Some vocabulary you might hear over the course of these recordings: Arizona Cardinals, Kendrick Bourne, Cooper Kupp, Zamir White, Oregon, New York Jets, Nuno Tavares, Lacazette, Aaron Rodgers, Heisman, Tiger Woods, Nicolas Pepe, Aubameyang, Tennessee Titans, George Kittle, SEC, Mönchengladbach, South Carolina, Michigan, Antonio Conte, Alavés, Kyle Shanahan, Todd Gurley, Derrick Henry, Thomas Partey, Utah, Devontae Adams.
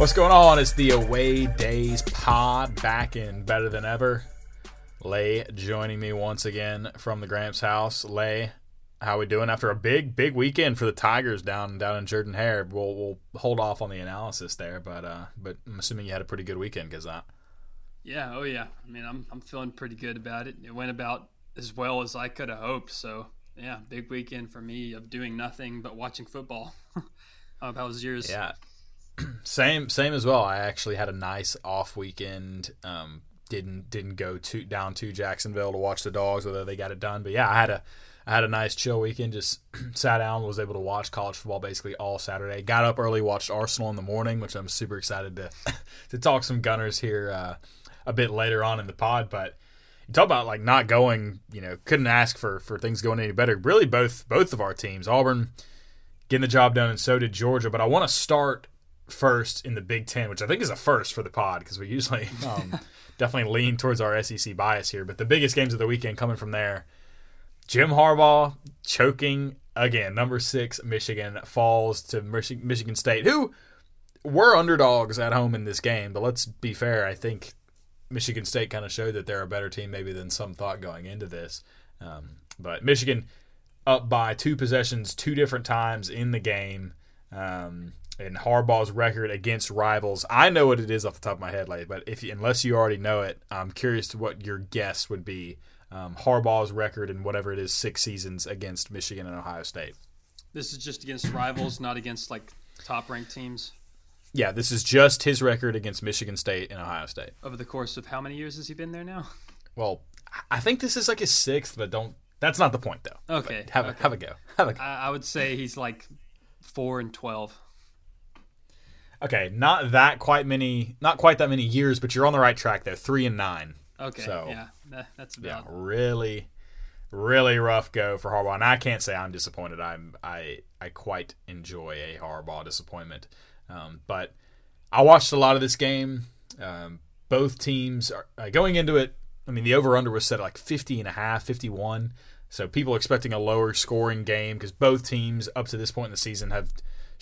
What's going on? It's the Away Days Pod, back in better than ever. Lay joining me once again from the Gramps house. Lay, how we doing after a big weekend for the Tigers down in Jordan-Hare? We'll hold off on the analysis there, but I'm assuming you had a pretty good weekend, Gazette. Yeah, oh yeah. I mean, I'm feeling pretty good about it. It went about as well as I could have hoped. So yeah, big weekend for me of doing nothing but watching football. How was yours? Yeah, same as well. I actually had a nice off weekend. Didn't go down to Jacksonville to watch the dogs, although they got it done. But yeah, I had a nice chill weekend. Just sat down, was able to watch college football basically all Saturday. Got up early, watched Arsenal in the morning, which I'm super excited to talk some Gunners here a bit later on in the pod. But you talk about like not going, couldn't ask for things going any better. Really, both of our teams, Auburn getting the job done, and so did Georgia. But I want to start first in the Big Ten, which I think is a first for the pod because we usually definitely lean towards our SEC bias here. But the biggest games of the weekend coming from there, Jim Harbaugh choking again. Number 6, Michigan falls to Michigan State, who were underdogs at home in this game. But let's be fair, I think Michigan State kind of showed that they're a better team maybe than some thought going into this. But Michigan up by 2 possessions 2 different times in the game. And Harbaugh's record against rivals, I know what it is off the top of my head, Lay, but unless you already know it, I'm curious to what your guess would be. Harbaugh's record in whatever it is, 6 seasons against Michigan and Ohio State. This is just against rivals, not against like top-ranked teams? Yeah, this is just his record against Michigan State and Ohio State. Over the course of how many years has he been there now? Well, I think this is like his 6th, but don't. That's not the point, though. Okay. But have a go. Have a go. I would say he's like 4-12. Okay, not quite that many years, but you're on the right track there. 3-9. Okay, so, yeah, that's about. Yeah, really rough go for Harbaugh, and I can't say I'm disappointed. I quite enjoy a Harbaugh disappointment, but I watched a lot of this game. Both teams are going into it. I mean, the over/under was set at like 50.5, 51. So people expecting a lower scoring game because both teams up to this point in the season have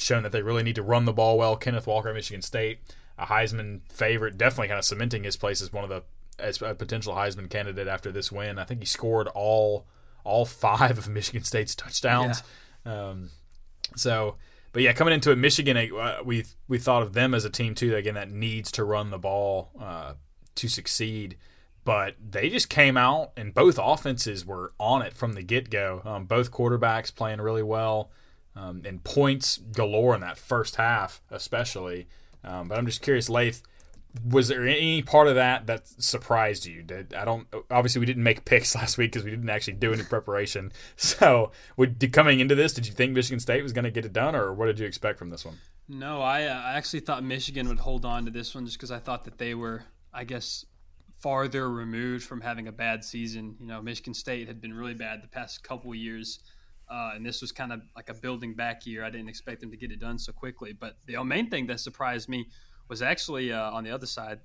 shown that they really need to run the ball well. Kenneth Walker at Michigan State, a Heisman favorite, definitely kind of cementing his place as as a potential Heisman candidate after this win. I think he scored all 5 of Michigan State's touchdowns. Yeah. But yeah, coming into it, Michigan, we thought of them as a team too, again, that needs to run the ball to succeed. But they just came out, and both offenses were on it from the get-go. Both quarterbacks playing really well. And points galore in that first half, especially. But I'm just curious, Laith, was there any part of that surprised you? Obviously, we didn't make picks last week because we didn't actually do any preparation. So, coming into this, did you think Michigan State was going to get it done, or what did you expect from this one? No, I actually thought Michigan would hold on to this one just because I thought that they were, I guess, farther removed from having a bad season. Michigan State had been really bad the past couple years. And this was kind of like a building back year. I didn't expect them to get it done so quickly. But the main thing that surprised me was actually on the other side,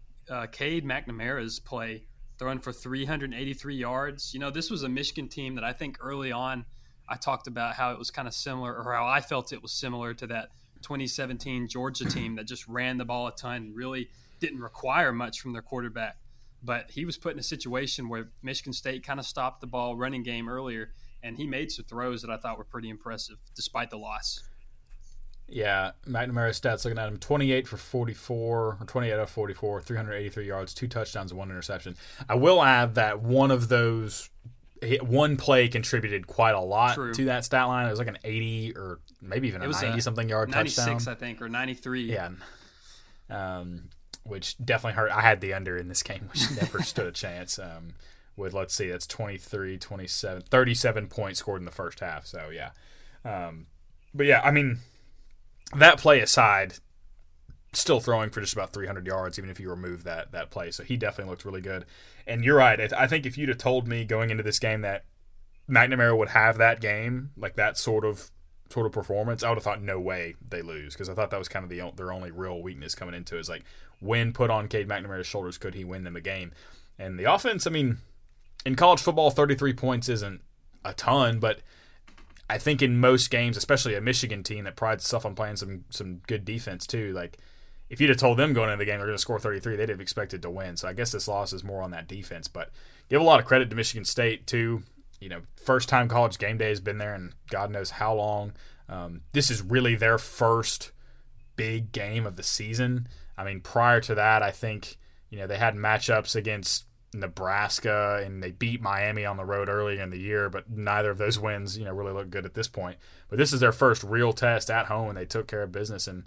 Cade McNamara's play, throwing for 383 yards. This was a Michigan team that I think early on I talked about how it was kind of similar, or how I felt it was similar to that 2017 Georgia team that just ran the ball a ton, really didn't require much from their quarterback. But he was put in a situation where Michigan State kind of stopped the ball running game earlier, and he made some throws that I thought were pretty impressive, despite the loss. Yeah, McNamara's stats, looking at him, 28 out of 44, 383 yards, 2 touchdowns, and 1 interception. I will add that one play contributed quite a lot to that stat line. It was like an 80 or maybe even a 90-something yard 96, touchdown. 96, I think, or 93. Yeah, which definitely hurt. I had the under in this game, which never stood a chance. With, let's see, that's 23, 27, 37 points scored in the first half. So, yeah. But, yeah, I mean, that play aside, still throwing for just about 300 yards, even if you remove that play. So he definitely looked really good. And you're right. I think if you'd have told me going into this game that McNamara would have that game, like that sort of performance, I would have thought no way they lose, because I thought that was kind of their only real weakness coming into it, is like, when put on Cade McNamara's shoulders, could he win them a game? And the offense, I mean, in college football, 33 points isn't a ton, but I think in most games, especially a Michigan team that prides itself on playing some good defense too, like if you'd have told them going into the game they're going to score 33, they'd have expected to win. So I guess this loss is more on that defense. But give a lot of credit to Michigan State, too. You know, first time College Game Day has been there in God knows how long. This is really their first big game of the season. I mean, prior to that, I think, you know, they had matchups against Nebraska and they beat Miami on the road earlier in the year, but neither of those wins, you know, really look good at this point. But this is their first real test at home, and they took care of business and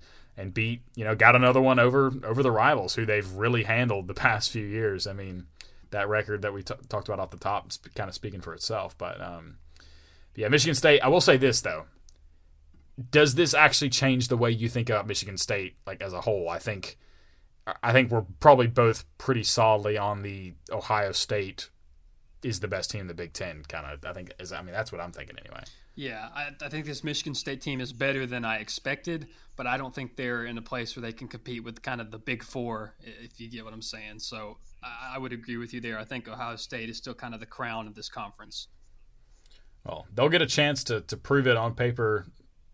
beat, you know, got another one over the rivals who they've really handled the past few years. I mean, that record that we talked about off the top is kind of speaking for itself. But yeah, Michigan State, I will say this though. Does this actually change the way you think about Michigan State, like, as a whole? I think we're probably both pretty solidly on the Ohio State is the best team in the Big Ten kind of. That's what I'm thinking anyway. Yeah, I think this Michigan State team is better than I expected, but I don't think they're in a place where they can compete with kind of the Big Four, if you get what I'm saying. So I would agree with you there. I think Ohio State is still kind of the crown of this conference. Well, they'll get a chance to prove it on paper.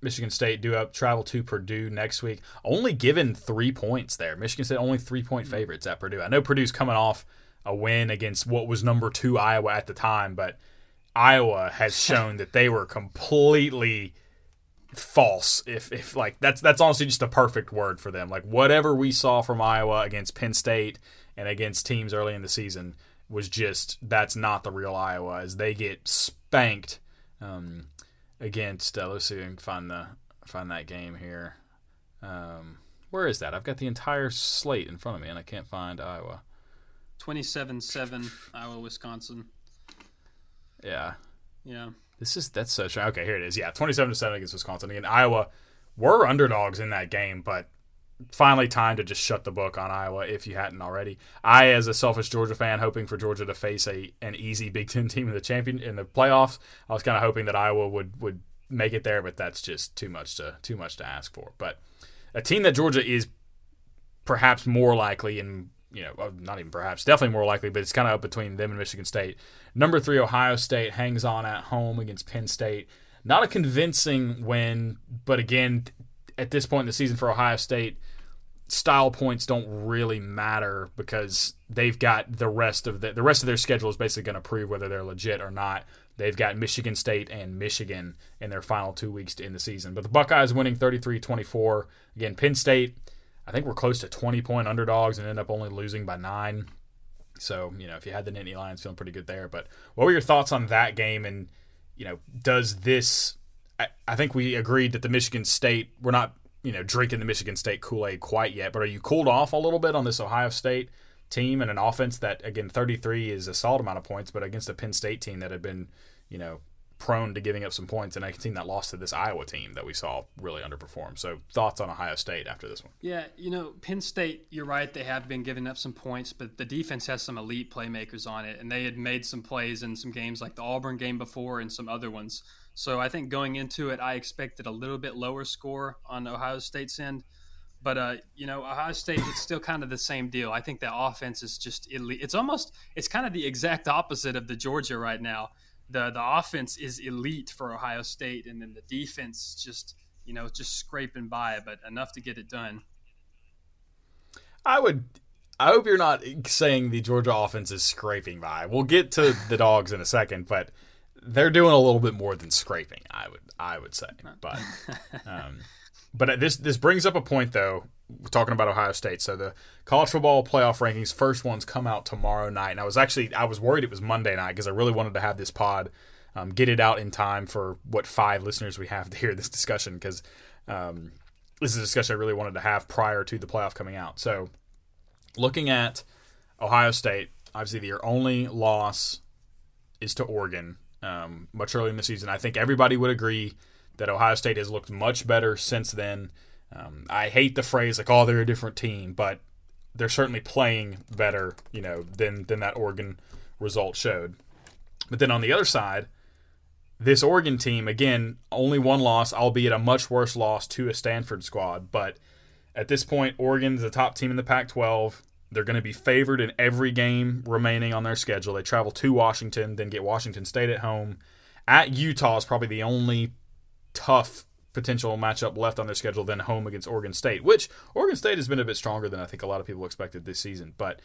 Michigan State travel to Purdue next week. Only given 3 points there. Michigan State only 3-point favorites at Purdue. I know Purdue's coming off a win against what was number 2 Iowa at the time, but Iowa has shown that they were completely false. If like that's honestly just the perfect word for them. Like, whatever we saw from Iowa against Penn State and against teams early in the season was just, that's not the real Iowa, as they get spanked. Against, let's see if I can find that game here. Where is that? I've got the entire slate in front of me, and I can't find Iowa. 27-7, Iowa, Wisconsin. Yeah. That's so strange. Okay, here it is. Yeah, 27-7 against Wisconsin. Again, Iowa were underdogs in that game, but finally time to just shut the book on Iowa if you hadn't already. I, as a selfish Georgia fan, hoping for Georgia to face an easy Big Ten team in the playoffs. I was kind of hoping that Iowa would make it there, but that's just too much to ask for. But a team that Georgia is perhaps more likely, and you know, not even perhaps, definitely more likely, but it's kind of up between them and Michigan State. Number 3 Ohio State hangs on at home against Penn State. Not a convincing win, but again, at this point in the season for Ohio State, style points don't really matter because they've got the rest of their schedule is basically going to prove whether they're legit or not. They've got Michigan State and Michigan in their final 2 weeks to end the season. But the Buckeyes winning 33-24. Again, Penn State, I think we're close to 20-point underdogs and end up only losing by 9. So, you know, if you had the Nittany Lions, feeling pretty good there. But what were your thoughts on that game? And, you know, does this... I think we agreed that the Michigan State, we're not, you know, drinking the Michigan State Kool-Aid quite yet, but are you cooled off a little bit on this Ohio State team and an offense that, again, 33 is a solid amount of points, but against a Penn State team that had been, you know, prone to giving up some points, and a team that lost to this Iowa team that we saw really underperform. So thoughts on Ohio State after this one? Yeah, you know, Penn State, you're right, they have been giving up some points, but the defense has some elite playmakers on it, and they had made some plays in some games like the Auburn game before and some other ones. So I think going into it, I expected a little bit lower score on Ohio State's end. But, you know, Ohio State, it's still kind of the same deal. I think that offense is just elite. It's kind of the exact opposite of the Georgia right now. The offense is elite for Ohio State, and then the defense just, you know, just scraping by, but enough to get it done. I hope you're not saying the Georgia offense is scraping by. We'll get to the dogs in a second, but they're doing a little bit more than scraping, I would say. But but this brings up a point, though. We're talking about Ohio State. So the college football playoff rankings, first ones come out tomorrow night. And I was worried it was Monday night because I really wanted to have this pod, get it out in time for what 5 listeners we have to hear this discussion, because this is a discussion I really wanted to have prior to the playoff coming out. So looking at Ohio State, obviously their only loss is to Oregon much earlier in the season. I think everybody would agree that Ohio State has looked much better since then. I hate the phrase like, oh, they're a different team, but they're certainly playing better, you know, than that Oregon result showed. But then on the other side, this Oregon team, again, only one loss, albeit a much worse loss to a Stanford squad. But at this point, Oregon's the top team in the Pac-12. They're going to be favored in every game remaining on their schedule. They travel to Washington, then get Washington State at home. At Utah is probably the only tough potential matchup left on their schedule than home against Oregon State, which Oregon State has been a bit stronger than I think a lot of people expected this season. But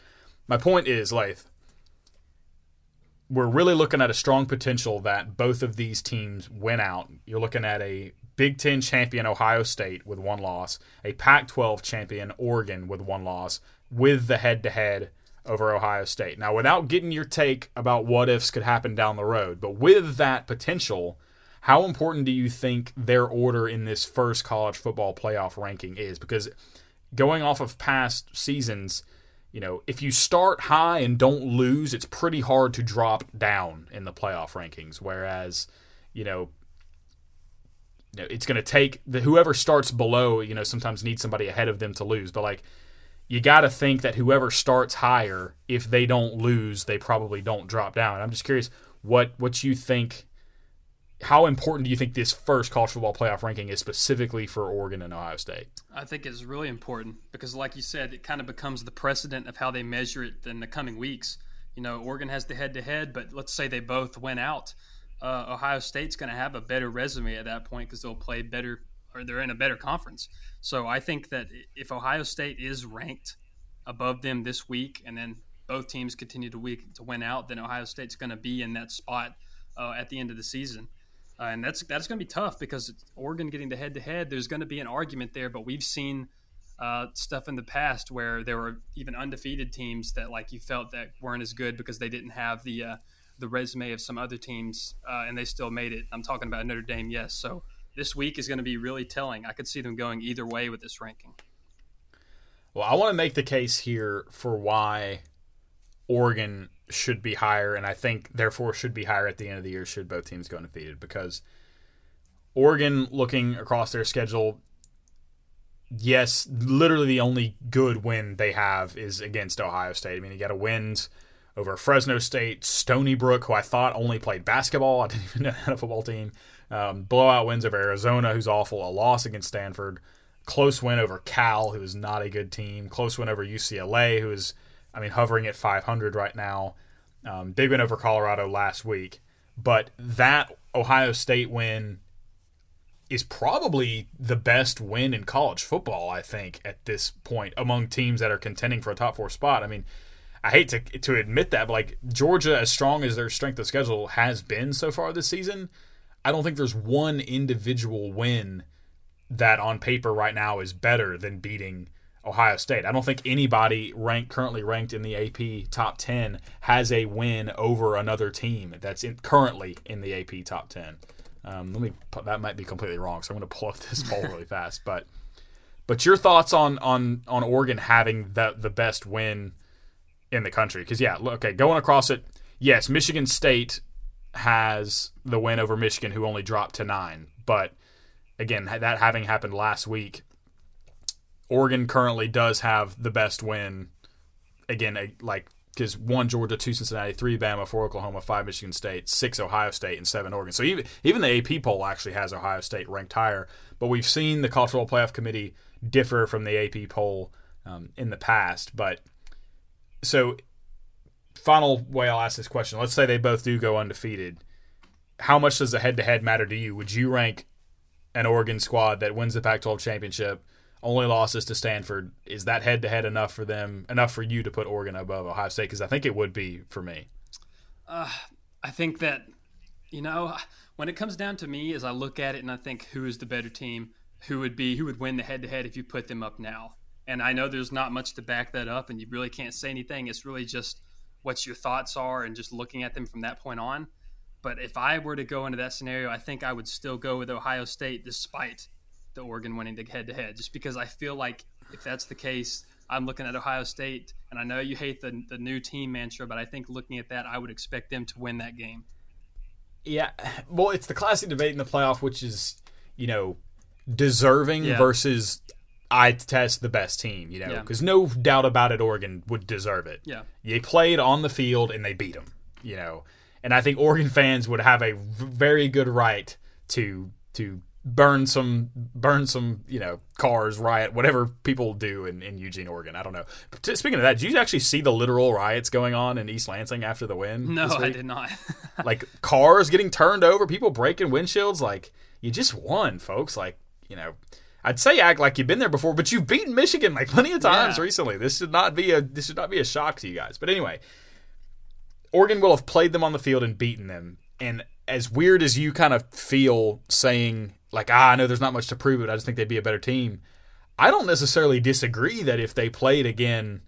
my point is, Lath, we're really looking at a strong potential that both of these teams win out. You're looking at a Big Ten champion Ohio State with one loss, a Pac-12 champion Oregon with one loss, with the head-to-head over Ohio State. Now, without getting your take about what ifs could happen down the road, but with that potential, how important do you think their order in this first college football playoff ranking is? Because going off of past seasons, you know, if you start high and don't lose, it's pretty hard to drop down in the playoff rankings. Whereas, it's going to take whoever starts below, sometimes needs somebody ahead of them to lose. But you got to think that whoever starts higher, if they don't lose, they probably don't drop down. And I'm just curious what you think. How important do you think this first college football playoff ranking is specifically for Oregon and Ohio State? I think it's really important because, like you said, it kind of becomes the precedent of how they measure it in the coming weeks. Oregon has the head-to-head, but let's say they both went out. Ohio State's going to have a better resume at that point because they'll play better or they're in a better conference. So I think that if Ohio State is ranked above them this week and then both teams continue to win out, then Ohio State's going to be in that spot at the end of the season. And that's going to be tough because Oregon getting the head-to-head, there's going to be an argument there. But we've seen stuff in the past where there were even undefeated teams that you felt that weren't as good because they didn't have the resume of some other teams, and they still made it. I'm talking about Notre Dame, yes. So this week is going to be really telling. I could see them going either way with this ranking. Well, I want to make the case here for why Oregon should be higher, and I think therefore should be higher at the end of the year should both teams go undefeated, because Oregon, looking across their schedule, yes, literally the only good win they have is against Ohio State. I mean, you got a win over Fresno State, Stony Brook, who I thought only played basketball. I didn't even know they had a football team. Blowout wins over Arizona, who's awful, a loss against Stanford, close win over Cal, who is not a good team, close win over UCLA, who is hovering at 500 right now. Big win over Colorado last week. But that Ohio State win is probably the best win in college football, I think, at this point, among teams that are contending for a top four spot. I mean, I hate to admit that, but Georgia, as strong as their strength of schedule has been so far this season, I don't think there's one individual win that on paper right now is better than beating Ohio State. I don't think anybody currently ranked in the AP top 10 has a win over another team that's currently in the AP top 10. That might be completely wrong, so I'm going to pull up this poll really fast. But your thoughts on Oregon having the best win in the country? Because going across it, yes, Michigan State has the win over Michigan, who only dropped to 9. But again, that having happened last week, Oregon currently does have the best win, again, because 1 Georgia, 2 Cincinnati, 3 Bama, 4 Oklahoma, 5 Michigan State, 6 Ohio State, and 7 Oregon. So even the AP poll actually has Ohio State ranked higher, but we've seen the College Football Playoff Committee differ from the AP poll in the past. But so final way I'll ask this question, let's say they both do go undefeated. How much does the head-to-head matter to you? Would you rank an Oregon squad that wins the Pac-12 championship, only losses to Stanford? Is that head-to-head enough for them, enough for you to put Oregon above Ohio State? Because I think it would be for me. I think that, when it comes down to me, as I look at it and I think who is the better team, who would win the head-to-head if you put them up now. And I know there's not much to back that up, and you really can't say anything. It's really just what your thoughts are and just looking at them from that point on. But if I were to go into that scenario, I think I would still go with Ohio State despite the Oregon winning the head-to-head, just because I feel like if that's the case, I'm looking at Ohio State, and I know you hate the new team mantra, but I think looking at that, I would expect them to win that game. Yeah, well, it's the classic debate in the playoff, which is, deserving versus I test the best team, because no doubt about it, Oregon would deserve it. Yeah, they played on the field, and they beat them, and I think Oregon fans would have a very good right to burn some, cars, riot, whatever people do in Eugene, Oregon. I don't know. But speaking of that, did you actually see the literal riots going on in East Lansing after the win? No, I did not. Cars getting turned over, people breaking windshields. you just won, folks. Like, you know, I'd say act like you've been there before, but you've beaten Michigan like plenty of times recently. This should not be a shock to you guys. But anyway, Oregon will have played them on the field and beaten them. And as weird as you kind of feel saying, like, I know there's not much to prove, but I just think they'd be a better team, I don't necessarily disagree that if they played again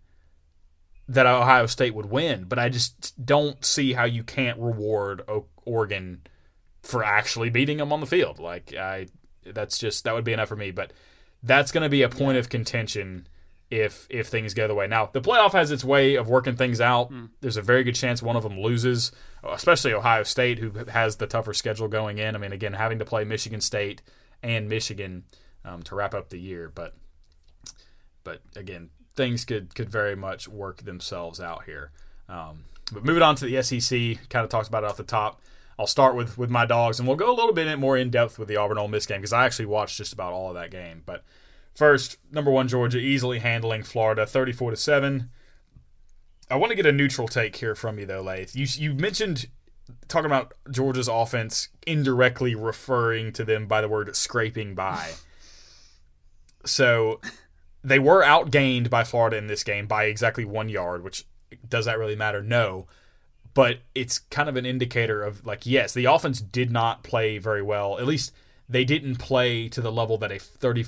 that Ohio State would win. But I just don't see how you can't reward Oregon for actually beating them on the field. Like, that would be enough for me. But that's going to be a point of contention if things go the way. Now, the playoff has its way of working things out. There's a very good chance one of them loses, especially Ohio State, who has the tougher schedule going in. I mean, again, having to play Michigan State and Michigan to wrap up the year. But again, things could very much work themselves out here. But moving on to the SEC, kind of talks about it off the top. I'll start with my dogs, and we'll go a little bit more in-depth with the Auburn-Ole Miss game because I actually watched just about all of that game. But first, number one, Georgia, easily handling Florida, 34-7. I want to get a neutral take here from you, though, Laith. You mentioned talking about Georgia's offense, indirectly referring to them by the word scraping by. So they were outgained by Florida in this game by exactly 1 yard, which does that really matter? No. But it's kind of an indicator of, like, yes, the offense did not play very well. At least they didn't play to the level that a 34-7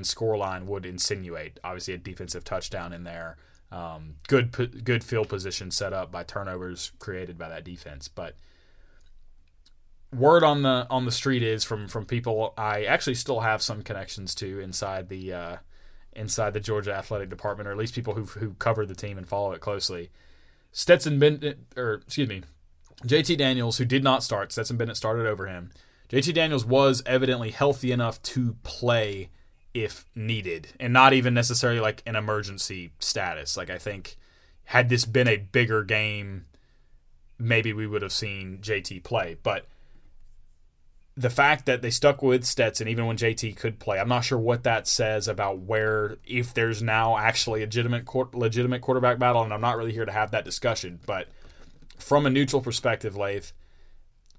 scoreline would insinuate. Obviously, a defensive touchdown in there. Good field position set up by turnovers created by that defense. But word on the street is from people I actually still have some connections to inside the Georgia athletic department, or at least people who cover the team and follow it closely. JT Daniels, who did not start. Stetson Bennett started over him. JT Daniels was evidently healthy enough to play if needed, and not even necessarily like an emergency status. Like, I think had this been a bigger game, maybe we would have seen JT play. But the fact that they stuck with Stetson even when JT could play, I'm not sure what that says about where, if there's now actually a legitimate quarterback battle, and I'm not really here to have that discussion. But from a neutral perspective, Lathe,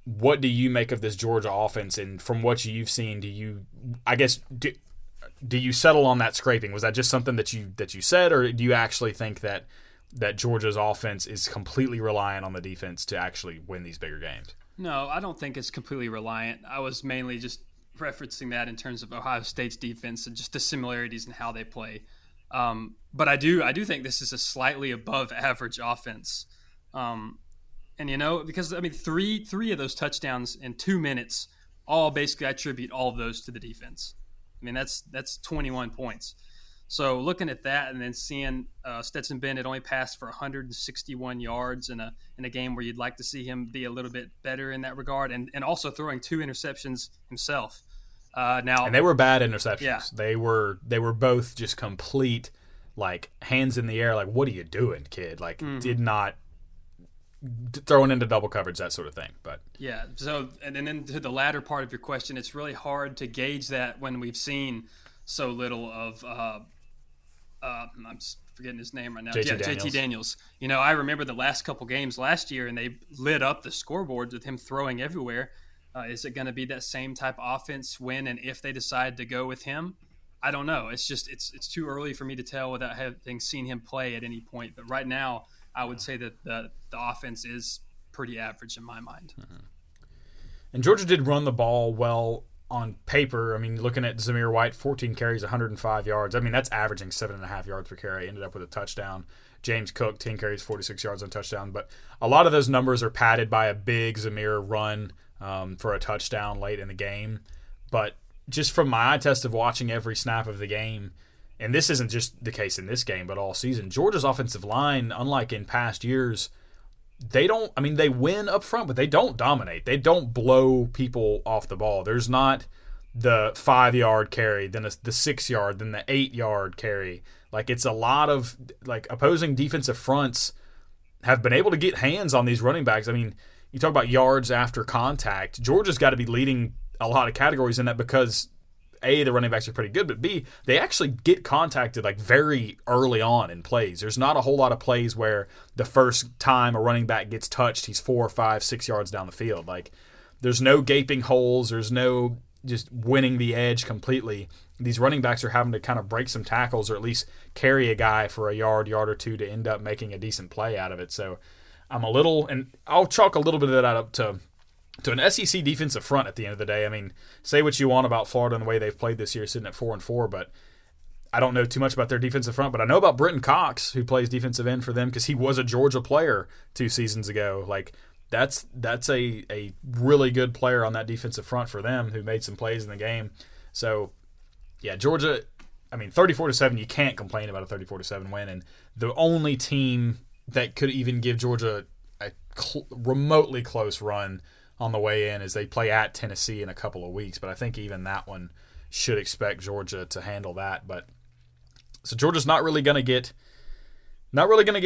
what do you make of this Georgia offense? And from what you've seen, do you settle on that scraping? Was that just something that you said, or do you actually think that Georgia's offense is completely reliant on the defense to actually win these bigger games? No, I don't think it's completely reliant. I was mainly just referencing that in terms of Ohio State's defense and just the similarities in how they play. But I do think this is a slightly above average offense. And, you know, because, I mean, three of those touchdowns in 2 minutes, all basically attribute all of those to the defense. I mean, that's 21 points. So looking at that and then seeing Stetson Bennett only passed for 161 yards in a game where you'd like to see him be a little bit better in that regard, and also throwing 2 interceptions himself. And they were bad interceptions. Yeah. They were both just complete, like, hands in the air, like, what are you doing, kid? Like, did not throwing into double coverage, that sort of thing. But yeah, so and then to the latter part of your question, it's really hard to gauge that when we've seen so little of I'm forgetting his name right now. JT Daniels. You know, I remember the last couple games last year, and they lit up the scoreboards with him throwing everywhere. Is it going to be that same type of offense when and if they decide to go with him? I don't know. It's just it's too early for me to tell without having seen him play at any point. But right now, I would say that the offense is pretty average in my mind. Mm-hmm. And Georgia did run the ball well. On paper, I mean, looking at Zamir White, 14 carries, 105 yards. I mean, that's averaging 7.5 yards per carry. Ended up with a touchdown. James Cook, 10 carries, 46 yards on touchdown. But a lot of those numbers are padded by a big Zamir run for a touchdown late in the game. But just from my eye test of watching every snap of the game, and this isn't just the case in this game, but all season, Georgia's offensive line, unlike in past years, they win up front, but they don't dominate. They don't blow people off the ball. There's not the 5-yard carry, then the 6-yard, then the 8-yard carry. Like, it's a lot of, like, opposing defensive fronts have been able to get hands on these running backs. I mean, you talk about yards after contact. Georgia's got to be leading a lot of categories in that because, A, the running backs are pretty good, but B, they actually get contacted like very early on in plays. There's not a whole lot of plays where the first time a running back gets touched, he's 4, 5, 6 yards down the field. Like, there's no gaping holes. There's no just winning the edge completely. These running backs are having to kind of break some tackles or at least carry a guy for a yard or two to end up making a decent play out of it. So I'm a little, and I'll chalk a little bit of that up to an SEC defensive front at the end of the day. I mean, say what you want about Florida and the way they've played this year, sitting at 4-4, but I don't know too much about their defensive front, but I know about Brenton Cox, who plays defensive end for them because he was a Georgia player 2 seasons ago. Like, that's a really good player on that defensive front for them who made some plays in the game. So, yeah, Georgia, I mean, 34-7, you can't complain about a 34-7 win. And the only team that could even give Georgia a remotely close run on the way in is they play at Tennessee in a couple of weeks. But I think even that one should expect Georgia to handle that. But so Georgia's not really going to get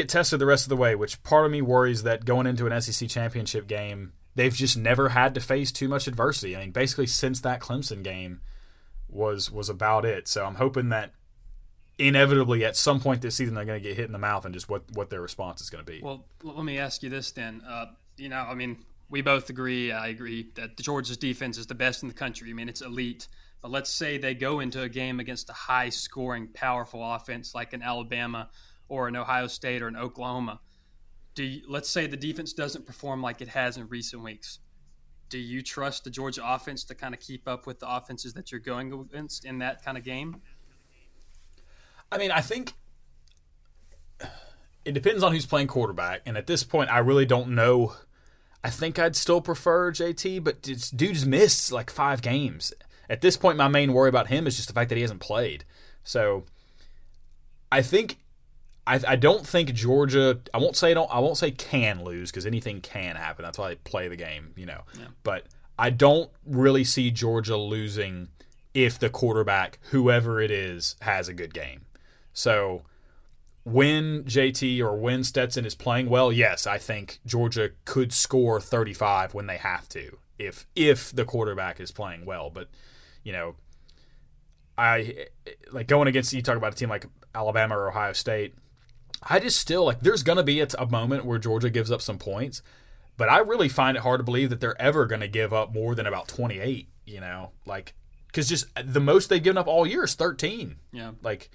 tested the rest of the way, which part of me worries that going into an SEC championship game, they've just never had to face too much adversity. I mean, basically since that Clemson game was about it. So I'm hoping that inevitably at some point this season they're going to get hit in the mouth and just what their response is going to be. Well, let me ask you this then. I mean, we both agree, I agree, that Georgia's defense is the best in the country. I mean, it's elite. But let's say they go into a game against a high-scoring, powerful offense like an Alabama or an Ohio State or an Oklahoma. Let's say the defense doesn't perform like it has in recent weeks. Do you trust the Georgia offense to kind of keep up with the offenses that you're going against in that kind of game? I mean, I think it depends on who's playing quarterback. And at this point, I really don't know. I think I'd still prefer JT, but dude's missed like 5 games. At this point, my main worry about him is just the fact that he hasn't played. So I think I don't think Georgia. I won't say can lose because anything can happen. That's why they play the game, you know. Yeah. But I don't really see Georgia losing if the quarterback, whoever it is, has a good game. So when JT or when Stetson is playing well, yes, I think Georgia could score 35 when they have to if the quarterback is playing well. But you know, I like going against, you talk about a team like Alabama or Ohio State. I just still, like, there's going to be a moment where Georgia gives up some points, but I really find it hard to believe that they're ever going to give up more than about 28, you know, like, because just the most they've given up all year is 13. Yeah. Like,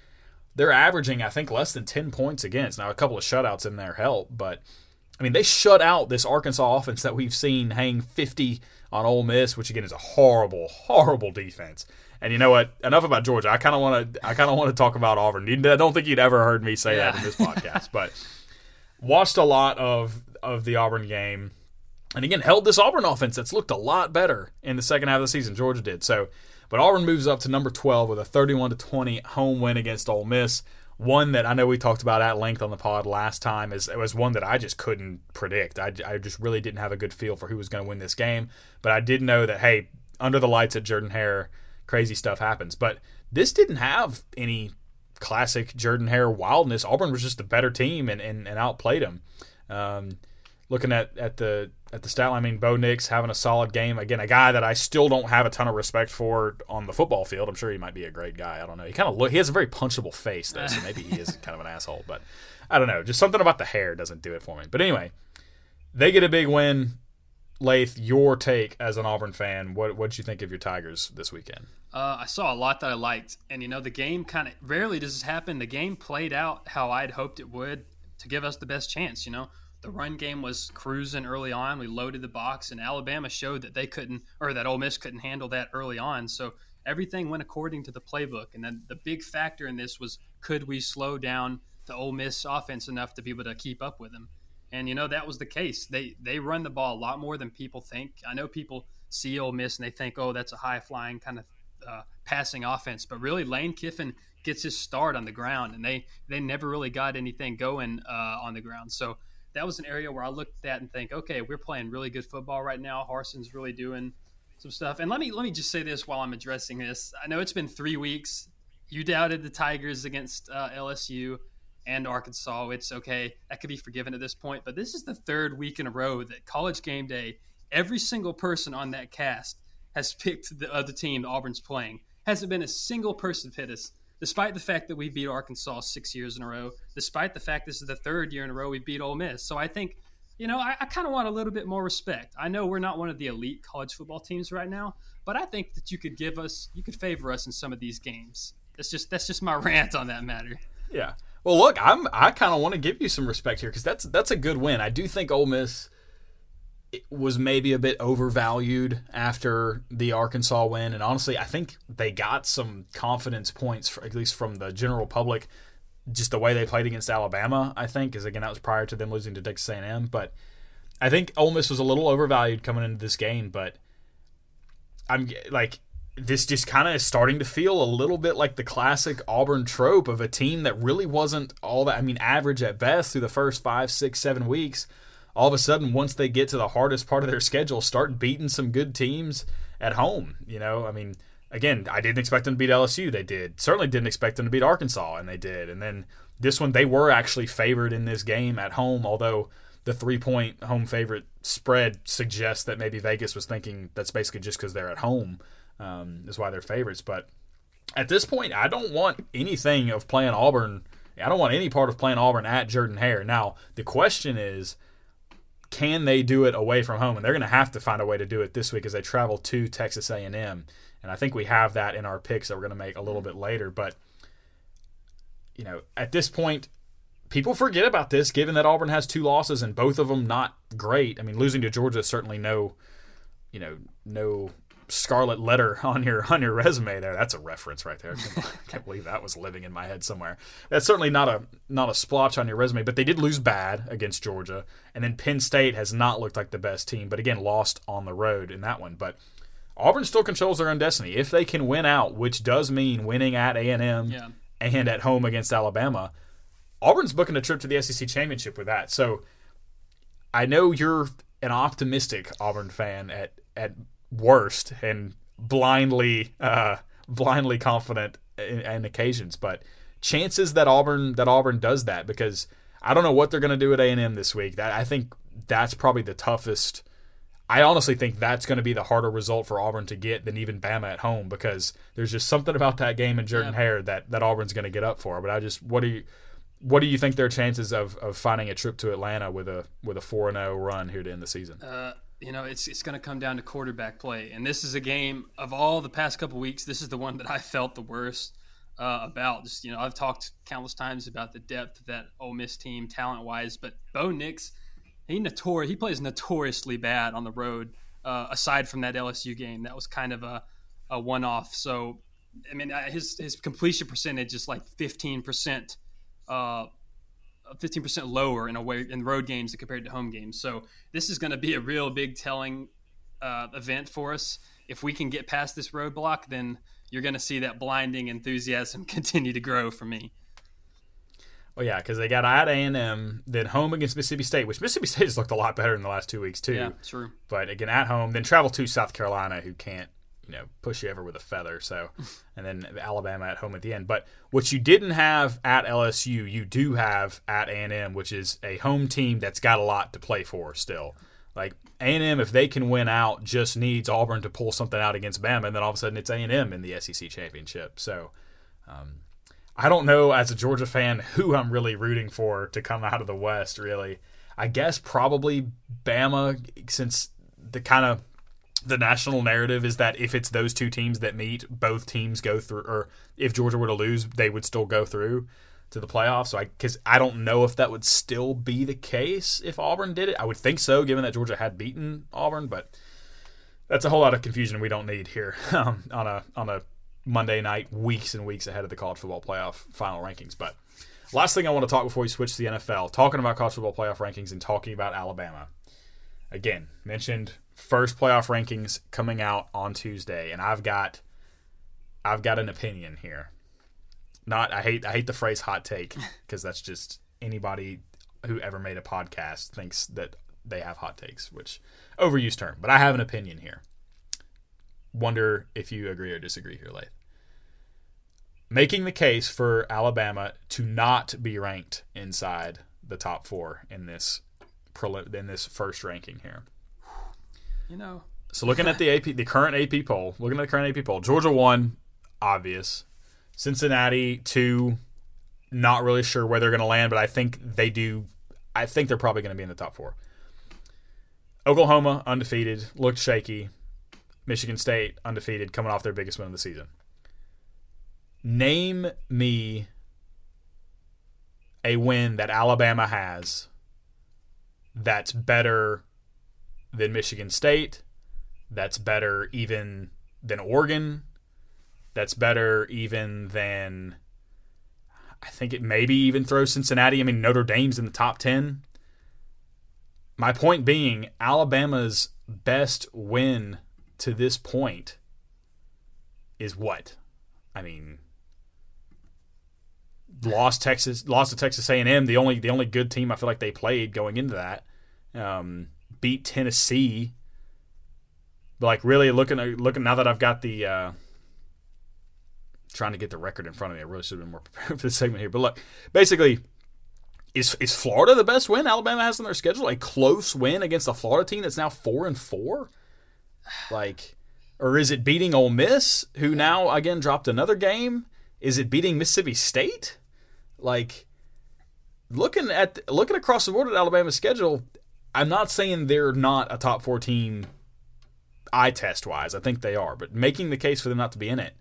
they're averaging, I think, less than 10 points against. Now, a couple of shutouts in their help, but, I mean, they shut out this Arkansas offense that we've seen hang 50 on Ole Miss, which, again, is a horrible, horrible defense. And you know what? Enough about Georgia. I kind of want to talk about Auburn. I don't think you'd ever heard me say that in this podcast, but watched a lot of the Auburn game, and again held this Auburn offense that's looked a lot better in the second half of the season. Georgia did so, but Auburn moves up to number 12 with a 31-20 home win against Ole Miss. One that I know we talked about at length on the pod last time was one that I just couldn't predict. I just really didn't have a good feel for who was going to win this game, but I did know that hey, under the lights at Jordan-Hare, crazy stuff happens. But this didn't have any classic Jordan-Hare wildness. Auburn was just the better team and outplayed them. Looking at the stat line, I mean, Bo Nix having a solid game. Again, a guy that I still don't have a ton of respect for on the football field. I'm sure he might be a great guy. I don't know. He has a very punchable face, though, so maybe he is kind of an asshole. But I don't know. Just something about the hair doesn't do it for me. But anyway, they get a big win. Laith, your take as an Auburn fan, what'd you think of your Tigers this weekend? I saw a lot that I liked. And, you know, the game kind of – rarely does this happen. The game played out how I'd hoped it would to give us the best chance, you know. The run game was cruising early on. We loaded the box, and Alabama showed that they couldn't – or that Ole Miss couldn't handle that early on. So everything went according to the playbook. And then the big factor in this was, could we slow down the Ole Miss offense enough to be able to keep up with them? And, you know, that was the case. They run the ball a lot more than people think. I know people see Ole Miss and they think, oh, that's a high-flying kind of passing offense. But really, Lane Kiffin gets his start on the ground, and they never really got anything going on the ground. So that was an area where I looked at and think, okay, we're playing really good football right now. Harson's really doing some stuff. And let me just say this while I'm addressing this. I know it's been 3 weeks. You doubted the Tigers against LSU and Arkansas. It's okay. That could be forgiven at this point. But this is the 3rd week in a row that College Game Day, every single person on that cast has picked the other team Auburn's playing. Hasn't been a single person hit us, despite the fact that we beat Arkansas 6 years in a row, despite the fact this is the 3rd year in a row we beat Ole Miss. So I think, you know, I kind of want a little bit more respect. I know we're not one of the elite college football teams right now, but I think that you could favor us in some of these games. That's just my rant on that matter. Yeah. Well, look, I kind of want to give you some respect here because that's a good win. I do think Ole Miss was maybe a bit overvalued after the Arkansas win, and honestly, I think they got some confidence points, at least from the general public. Just the way they played against Alabama, I think, is again that was prior to them losing to Texas A&M. But I think Ole Miss was a little overvalued coming into this game. But I'm like, this just kind of is starting to feel a little bit like the classic Auburn trope of a team that really wasn't all that. I mean, average at best through the first 5, 6, 7 weeks. All of a sudden, once they get to the hardest part of their schedule, start beating some good teams at home. You know, I mean. Again, I didn't expect them to beat LSU. They did. Certainly didn't expect them to beat Arkansas, and they did. And then this one, they were actually favored in this game at home, although the 3-point home favorite spread suggests that maybe Vegas was thinking that's basically just because they're at home is why they're favorites. But at this point, I don't want anything of playing Auburn. I don't want any part of playing Auburn at Jordan-Hare. Now, the question is, can they do it away from home? And they're going to have to find a way to do it this week as they travel to Texas A&M. And I think we have that in our picks that we're going to make a little bit later. But, you know, at this point, people forget about this, given that Auburn has 2 losses and both of them not great. I mean, losing to Georgia is certainly no scarlet letter on your resume there. That's a reference right there. I can't believe that was living in my head somewhere. That's certainly not a splotch on your resume, but they did lose bad against Georgia. And then Penn State has not looked like the best team, but again, lost on the road in that one. But Auburn still controls their own destiny. If they can win out, which does mean winning at A&M and at home against Alabama, Auburn's booking a trip to the SEC Championship with that. So I know you're an optimistic Auburn fan at worst and blindly confident in occasions, but chances that Auburn does that, because I don't know what they're going to do at A&M this week. I think that's probably the toughest. I honestly think that's going to be the harder result for Auburn to get than even Bama at home, because there's just something about that game in Jordan-Hare that Auburn's going to get up for. But what do you think their chances of finding a trip to Atlanta with a 4-0 run here to end the season? You know, it's going to come down to quarterback play, and this is a game of all the past couple weeks. This is the one that I felt the worst about. Just, you know, I've talked countless times about the depth of that Ole Miss team, talent wise, but Bo Nix. He plays notoriously bad on the road, aside from that LSU game. That was kind of a one-off. So, I mean, his completion percentage is like 15% lower in road games compared to home games. So this is going to be a real big telling event for us. If we can get past this roadblock, then you're going to see that blinding enthusiasm continue to grow for me. Well, yeah, because they got at A&M, then home against Mississippi State, which Mississippi State has looked a lot better in the last 2 weeks, too. Yeah, true. But, again, at home, then travel to South Carolina, who can't, you know, push you ever with a feather. So, and then Alabama at home at the end. But what you didn't have at LSU, you do have at A&M, which is a home team that's got a lot to play for still. Like, A&M, if they can win out, just needs Auburn to pull something out against Bama, and then all of a sudden it's A&M in the SEC Championship. So, I don't know, as a Georgia fan, who I'm really rooting for to come out of the West, really. I guess probably Bama, since the national narrative is that if it's those two teams that meet, both teams go through, or if Georgia were to lose, they would still go through to the playoffs. So because I don't know if that would still be the case if Auburn did it. I would think so, given that Georgia had beaten Auburn, but that's a whole lot of confusion we don't need here on a Monday night, weeks and weeks ahead of the college football playoff final rankings. But last thing I want to talk before we switch to the NFL, talking about college football playoff rankings and talking about Alabama. Again, mentioned first playoff rankings coming out on Tuesday, and I've got an opinion here. I hate the phrase hot take, because that's just anybody who ever made a podcast thinks that they have hot takes, which overused term. But I have an opinion here. Wonder if you agree or disagree here, Lath. Making the case for Alabama to not be ranked inside the top 4 in this first ranking here. You know. So looking at the current AP poll, Georgia 1, obvious. Cincinnati 2, not really sure where they're going to land, but I think they're probably going to be in the top 4. Oklahoma, undefeated, looked shaky. Michigan State, undefeated, coming off their biggest win of the season. Name me a win that Alabama has that's better than Michigan State, that's better even than Oregon, that's better even than, I think it maybe even throws Cincinnati. I mean, Notre Dame's in the top 10. My point being, Alabama's best win to this point is what? I mean, lost to Texas A&M, the only good team I feel like they played going into that. Beat Tennessee. But like really looking now that I've got the trying to get the record in front of me. I really should have been more prepared for this segment here. But look, basically, is Florida the best win Alabama has on their schedule? A close win against a Florida team that's now 4-4? Like, or is it beating Ole Miss, who now, again, dropped another game? Is it beating Mississippi State? Like, looking across the board at Alabama's schedule, I'm not saying they're not a top four team eye test-wise. I think they are. But making the case for them not to be in it,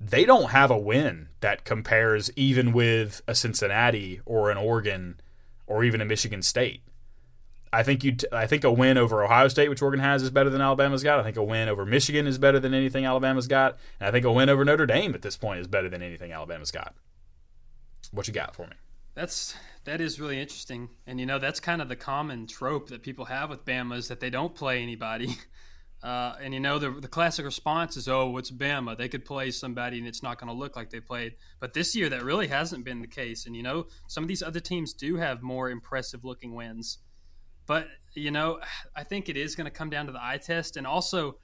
they don't have a win that compares even with a Cincinnati or an Oregon or even a Michigan State. I think a win over Ohio State, which Oregon has, is better than Alabama's got. I think a win over Michigan is better than anything Alabama's got. And I think a win over Notre Dame at this point is better than anything Alabama's got. What you got for me? That is really interesting. And, that's kind of the common trope that people have with Bama is that they don't play anybody. And, the classic response is, oh, it's Bama. They could play somebody and it's not going to look like they played. But this year that really hasn't been the case. And, some of these other teams do have more impressive-looking wins. But, I think it is going to come down to the eye test. And also,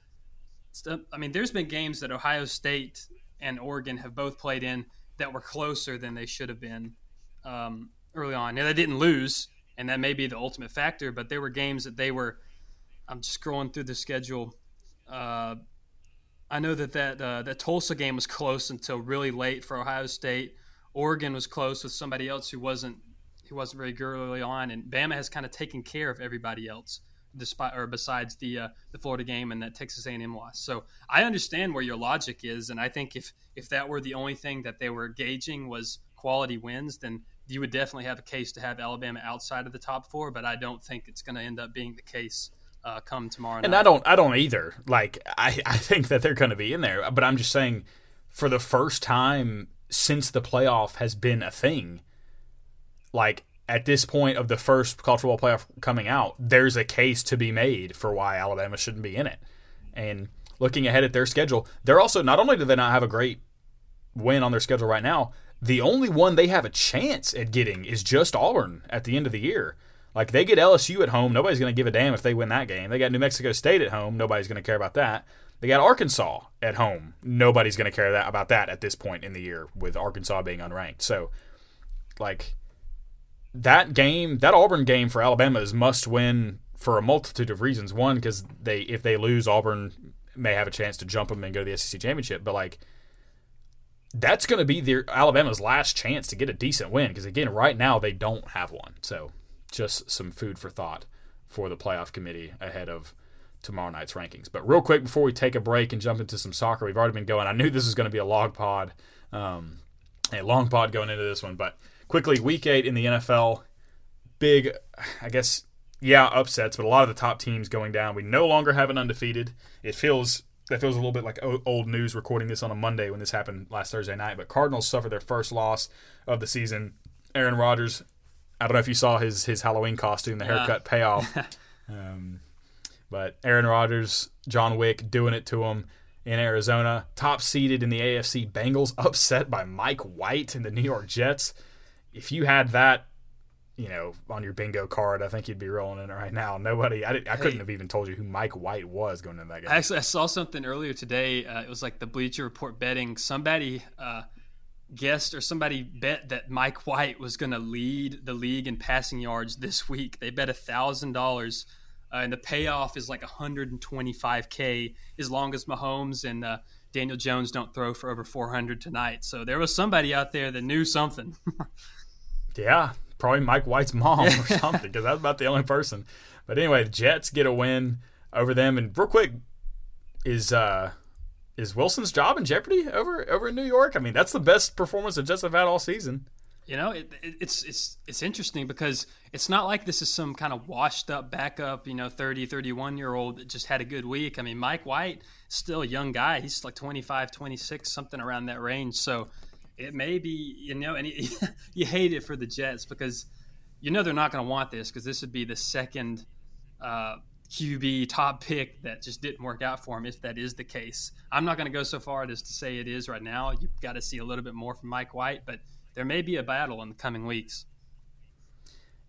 there's been games that Ohio State and Oregon have both played in that were closer than they should have been early on. Now, they didn't lose, and that may be the ultimate factor, but there were games that they were – I'm scrolling through the schedule. I know that Tulsa game was close until really late for Ohio State. Oregon was close with somebody else who wasn't very good early on, and Bama has kind of taken care of everybody else, besides the Florida game and that Texas A&M loss. So I understand where your logic is, and I think if that were the only thing that they were gauging was quality wins, then you would definitely have a case to have Alabama outside of the top four. But I don't think it's going to end up being the case. Come tomorrow night. And I don't either. Like, I think that they're going to be in there. But I'm just saying, for the first time since the playoff has been a thing, like, at this point of the first college football playoff coming out, there's a case to be made for why Alabama shouldn't be in it. And looking ahead at their schedule, they're also, not only do they not have a great win on their schedule right now, the only one they have a chance at getting is just Auburn at the end of the year. Like, they get LSU at home. Nobody's going to give a damn if they win that game. They got New Mexico State at home. Nobody's going to care about that. They got Arkansas at home. Nobody's going to care about that at this point in the year with Arkansas being unranked. So, like, that Auburn game for Alabama is must win for a multitude of reasons. One, because if they lose, Auburn may have a chance to jump them and go to the SEC Championship. But, like, that's going to be Alabama's last chance to get a decent win because, again, right now they don't have one. So, just some food for thought for the playoff committee ahead of tomorrow night's rankings. But real quick, before we take a break and jump into some soccer, we've already been going. I knew this was going to be a long pod going into this one. But quickly, Week 8 in the NFL, big, I guess, upsets, but a lot of the top teams going down. We no longer have an undefeated. That feels a little bit like old news recording this on a Monday when this happened last Thursday night. But Cardinals suffered their first loss of the season. Aaron Rodgers, I don't know if you saw his Halloween costume, the haircut payoff. But Aaron Rodgers, John Wick doing it to him in Arizona. Top seeded in the AFC Bengals, upset by Mike White and the New York Jets. If you had that, on your bingo card, I think you'd be rolling in it right now. I couldn't have even told you who Mike White was going into that game. Actually, I saw something earlier today. It was like the Bleacher Report betting. Somebody somebody bet that Mike White was going to lead the league in passing yards this week. They bet $1,000, and the payoff is like $125K as long as Mahomes and Daniel Jones don't throw for over 400 tonight. So there was somebody out there that knew something. Yeah, probably Mike White's mom or something, because that's about the only person. But anyway, the Jets get a win over them. And real quick, is Wilson's job in jeopardy over in New York? I mean, that's the best performance the Jets have had all season. You know, it's interesting because it's not like this is some kind of washed-up backup, 30, 31-year-old that just had a good week. I mean, Mike White, still a young guy. He's like 25, 26, something around that range. So it may be, and you hate it for the Jets because they're not going to want this, because this would be the second QB top pick that just didn't work out for him, if that is the case. I'm not going to go so far as to say it is right now. You've got to see a little bit more from Mike White, but there may be a battle in the coming weeks.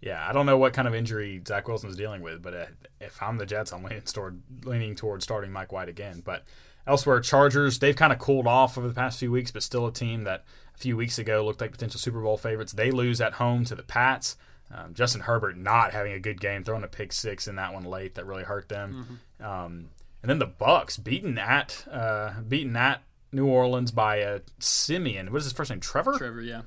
Yeah, I don't know what kind of injury Zach Wilson's dealing with, but if I'm the Jets, I'm leaning towards starting Mike White again. But elsewhere, Chargers, they've kind of cooled off over the past few weeks, but still a team that a few weeks ago looked like potential Super Bowl favorites. They lose at home to the Pats. Justin Herbert not having a good game, throwing a pick six in that one late that really hurt them. Mm-hmm. And then the Bucks beaten at New Orleans by Simeon. What is his first name? Trevor? Trevor, yeah.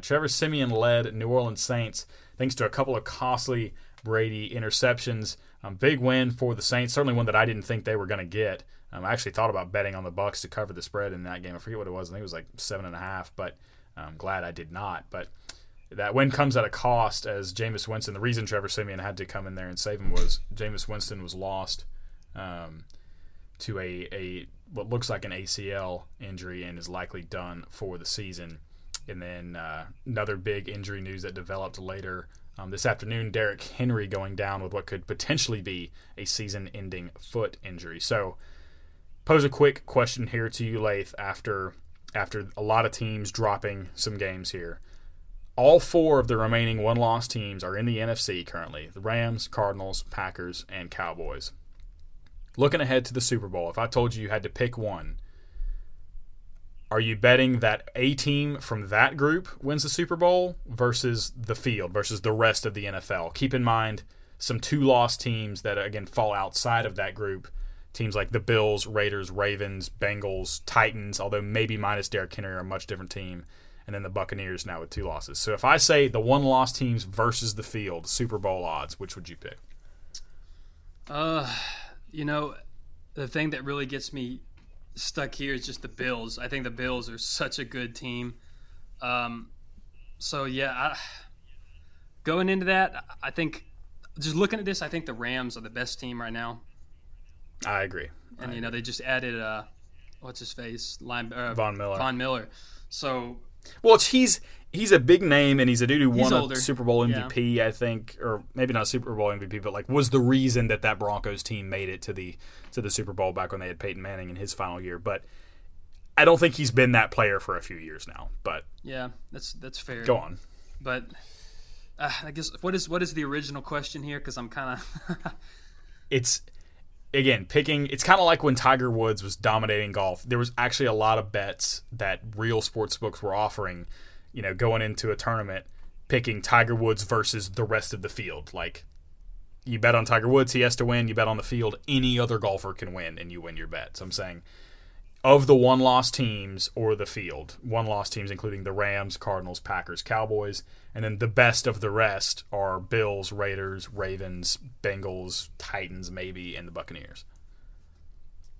Trevor Simeon led New Orleans Saints thanks to a couple of costly Brady interceptions. Big win for the Saints, certainly one that I didn't think they were going to get. I actually thought about betting on the Bucks to cover the spread in that game. I forget what it was. I think it was like 7.5, but I'm glad I did not. But that win comes at a cost, as Jameis Winston, the reason Trevor Simeon had to come in there and save him was Jameis Winston was lost to a what looks like an ACL injury and is likely done for the season. And then another big injury news that developed later this afternoon, Derrick Henry going down with what could potentially be a season-ending foot injury. So pose a quick question here to you, Laith, after a lot of teams dropping some games here. All four of the remaining one-loss teams are in the NFC currently, the Rams, Cardinals, Packers, and Cowboys. Looking ahead to the Super Bowl, if I told you had to pick one, are you betting that a team from that group wins the Super Bowl versus the field, versus the rest of the NFL? Keep in mind some two-loss teams that, again, fall outside of that group, teams like the Bills, Raiders, Ravens, Bengals, Titans, although maybe minus Derrick Henry are a much different team, and then the Buccaneers now with two losses. So if I say the one-loss teams versus the field, Super Bowl odds, which would you pick? The thing that really gets me stuck here is just the Bills. I think the Bills are such a good team. Going into that, I think just looking at this, I think the Rams are the best team right now. I agree. And they just added Von Miller. So he's a big name, and he's a dude who won a Super Bowl MVP, I think, or maybe not Super Bowl MVP, but like was the reason that Broncos team made it to the Super Bowl back when they had Peyton Manning in his final year. But I don't think he's been that player for a few years now. But yeah, that's fair. Go on. But I guess what is the original question here? Because I'm kind of it's. Again, it's kind of like when Tiger Woods was dominating golf. There was actually a lot of bets that real sports books were offering, going into a tournament, picking Tiger Woods versus the rest of the field. Like, you bet on Tiger Woods, he has to win. You bet on the field, any other golfer can win, and you win your bet. So I'm saying, of the one-loss teams or the field, one-loss teams including the Rams, Cardinals, Packers, Cowboys, and then the best of the rest are Bills, Raiders, Ravens, Bengals, Titans maybe, and the Buccaneers.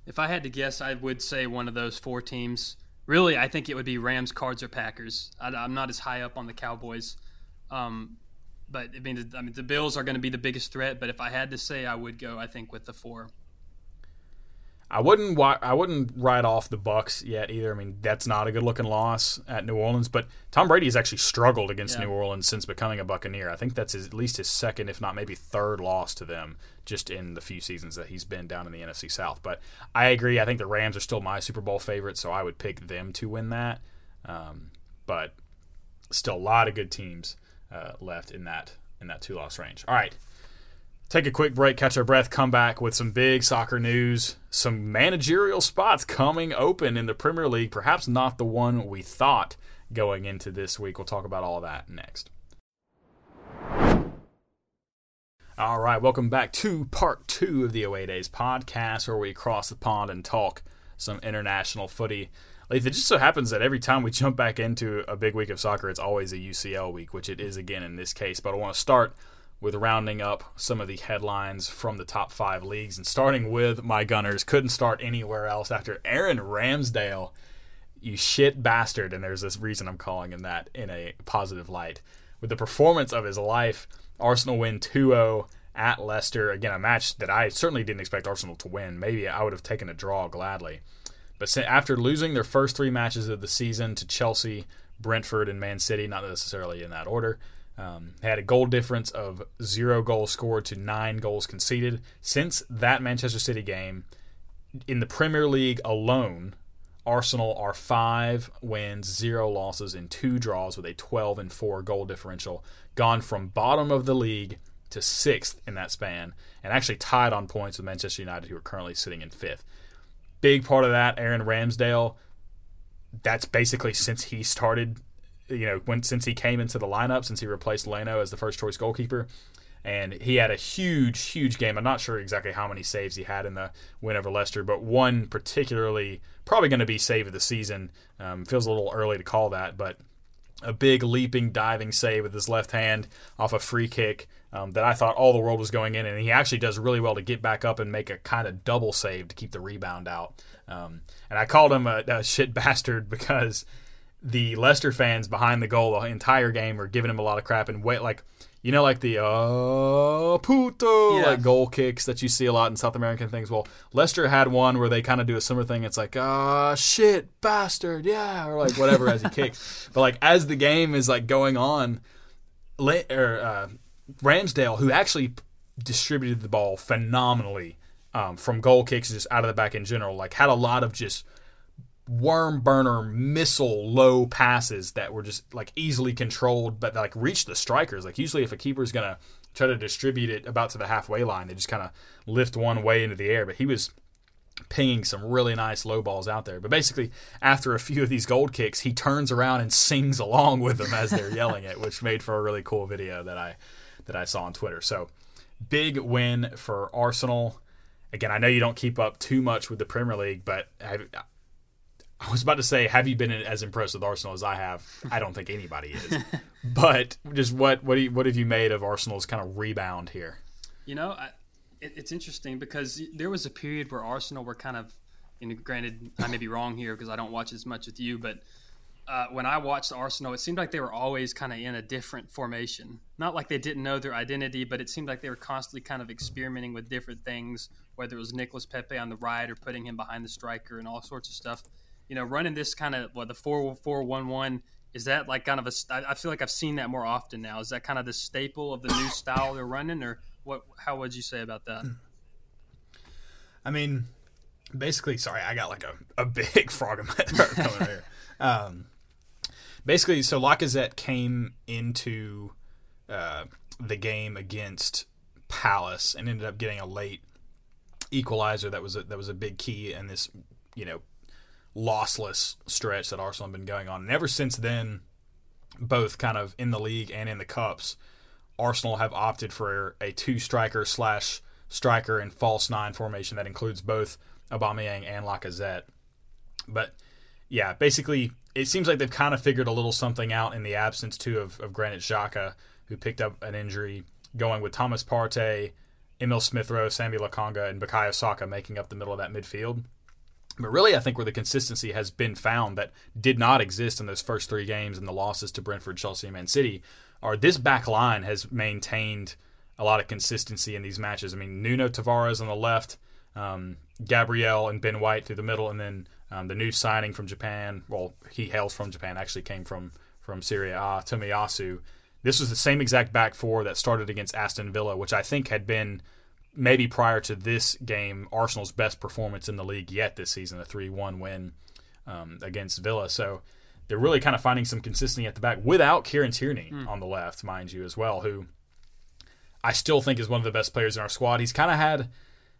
If I had to guess, I would say one of those four teams. Really, I think it would be Rams, Cards, or Packers. I'm not as high up on the Cowboys. But, I mean, the Bills are going to be the biggest threat. But if I had to say, I would go, I think, with the four. I wouldn't write off the Bucs yet either. I mean, that's not a good-looking loss at New Orleans. But Tom Brady has actually struggled against New Orleans since becoming a Buccaneer. I think that's at least his second, if not maybe third, loss to them just in the few seasons that he's been down in the NFC South. But I agree. I think the Rams are still my Super Bowl favorite, so I would pick them to win that. But still a lot of good teams left in that two-loss range. All right. Take a quick break, catch our breath, come back with some big soccer news, some managerial spots coming open in the Premier League, perhaps not the one we thought going into this week. We'll talk about all that next. All right, welcome back to part 2 of the Away Days podcast, where we cross the pond and talk some international footy. Like, it just so happens that every time we jump back into a big week of soccer, it's always a UCL week, which it is again in this case. But I want to start with rounding up some of the headlines from the top five leagues, and starting with my Gunners. Couldn't start anywhere else after Aaron Ramsdale, you shit bastard, and there's this reason I'm calling him that in a positive light. With the performance of his life, Arsenal win 2-0 at Leicester. Again, a match that I certainly didn't expect Arsenal to win. Maybe I would have taken a draw gladly. But after losing their first three matches of the season to Chelsea, Brentford, and Man City, not necessarily in that order, had a goal difference of 0 goals scored to 9 goals conceded. Since that Manchester City game, in the Premier League alone, Arsenal are 5 wins, 0 losses, and 2 draws with a 12-4 goal differential, gone from bottom of the league to 6th in that span, and actually tied on points with Manchester United, who are currently sitting in 5th. Big part of that, Aaron Ramsdale, that's basically since he started, since he came into the lineup, since he replaced Leno as the first-choice goalkeeper. And he had a huge, huge game. I'm not sure exactly how many saves he had in the win over Leicester, but one particularly, probably going to be save of the season. Feels a little early to call that, but a big leaping, diving save with his left hand off a free kick that I thought all the world was going in. And he actually does really well to get back up and make a kind of double save to keep the rebound out. And I called him a shit bastard because the Leicester fans behind the goal the entire game are giving him a lot of crap and the puto, yeah, goal kicks that you see a lot in South American things. Well, Leicester had one where they kind of do a similar thing. It's like, shit, bastard, yeah, or like whatever as he kicks. But like as the game is like going on, Ramsdale, who actually distributed the ball phenomenally from goal kicks and just out of the back in general, like had a lot of just worm burner missile low passes that were just like easily controlled, but like reached the strikers. Like usually if a keeper's gonna try to distribute it about to the halfway line, they just kind of lift one way into the air, but he was pinging some really nice low balls out there. But basically after a few of these goal kicks, he turns around and sings along with them as they're yelling it, which made for a really cool video that I saw on Twitter. So big win for Arsenal. Again, I know you don't keep up too much with the Premier League, but I was about to say, have you been as impressed with Arsenal as I have? I don't think anybody is. But just what have you made of Arsenal's kind of rebound here? It's interesting because there was a period where Arsenal were kind of, granted I may be wrong here because I don't watch as much with you, but when I watched Arsenal, it seemed like they were always kind of in a different formation. Not like they didn't know their identity, but it seemed like they were constantly kind of experimenting with different things, whether it was Nicolas Pepe on the right or putting him behind the striker and all sorts of stuff. Running this kind of the 4-4-1-1, is that like kind of I feel like I've seen that more often now. Is that kind of the staple of the new style they're running, or what? How would you say about that? Basically, sorry, I got like a big frog in my throat coming here. Basically, so Lacazette came into the game against Palace and ended up getting a late equalizer. That was a big key in this, lossless stretch that Arsenal have been going on. And ever since then, both kind of in the league and in the cups, Arsenal have opted for a 2-striker/striker and false 9 formation that includes both Aubameyang and Lacazette. But yeah, basically it seems like they've kind of figured a little something out in the absence too of Granit Xhaka, who picked up an injury, going with Thomas Partey, Emil Smith-Rowe, Sambi Lakonga, and Bukayo Saka making up the middle of that midfield. But really, I think where the consistency has been found that did not exist in those first three games and the losses to Brentford, Chelsea, and Man City are this back line has maintained a lot of consistency in these matches. Nuno Tavares on the left, Gabriel and Ben White through the middle, and then the new signing from Japan, well, he hails from Japan, actually came from Serie A, Tomiyasu. This was the same exact back four that started against Aston Villa, which I think had been maybe prior to this game, Arsenal's best performance in the league yet this season, a 3-1 win against Villa. So they're really kind of finding some consistency at the back without Kieran Tierney on the left, mind you, as well, who I still think is one of the best players in our squad. He's kind of had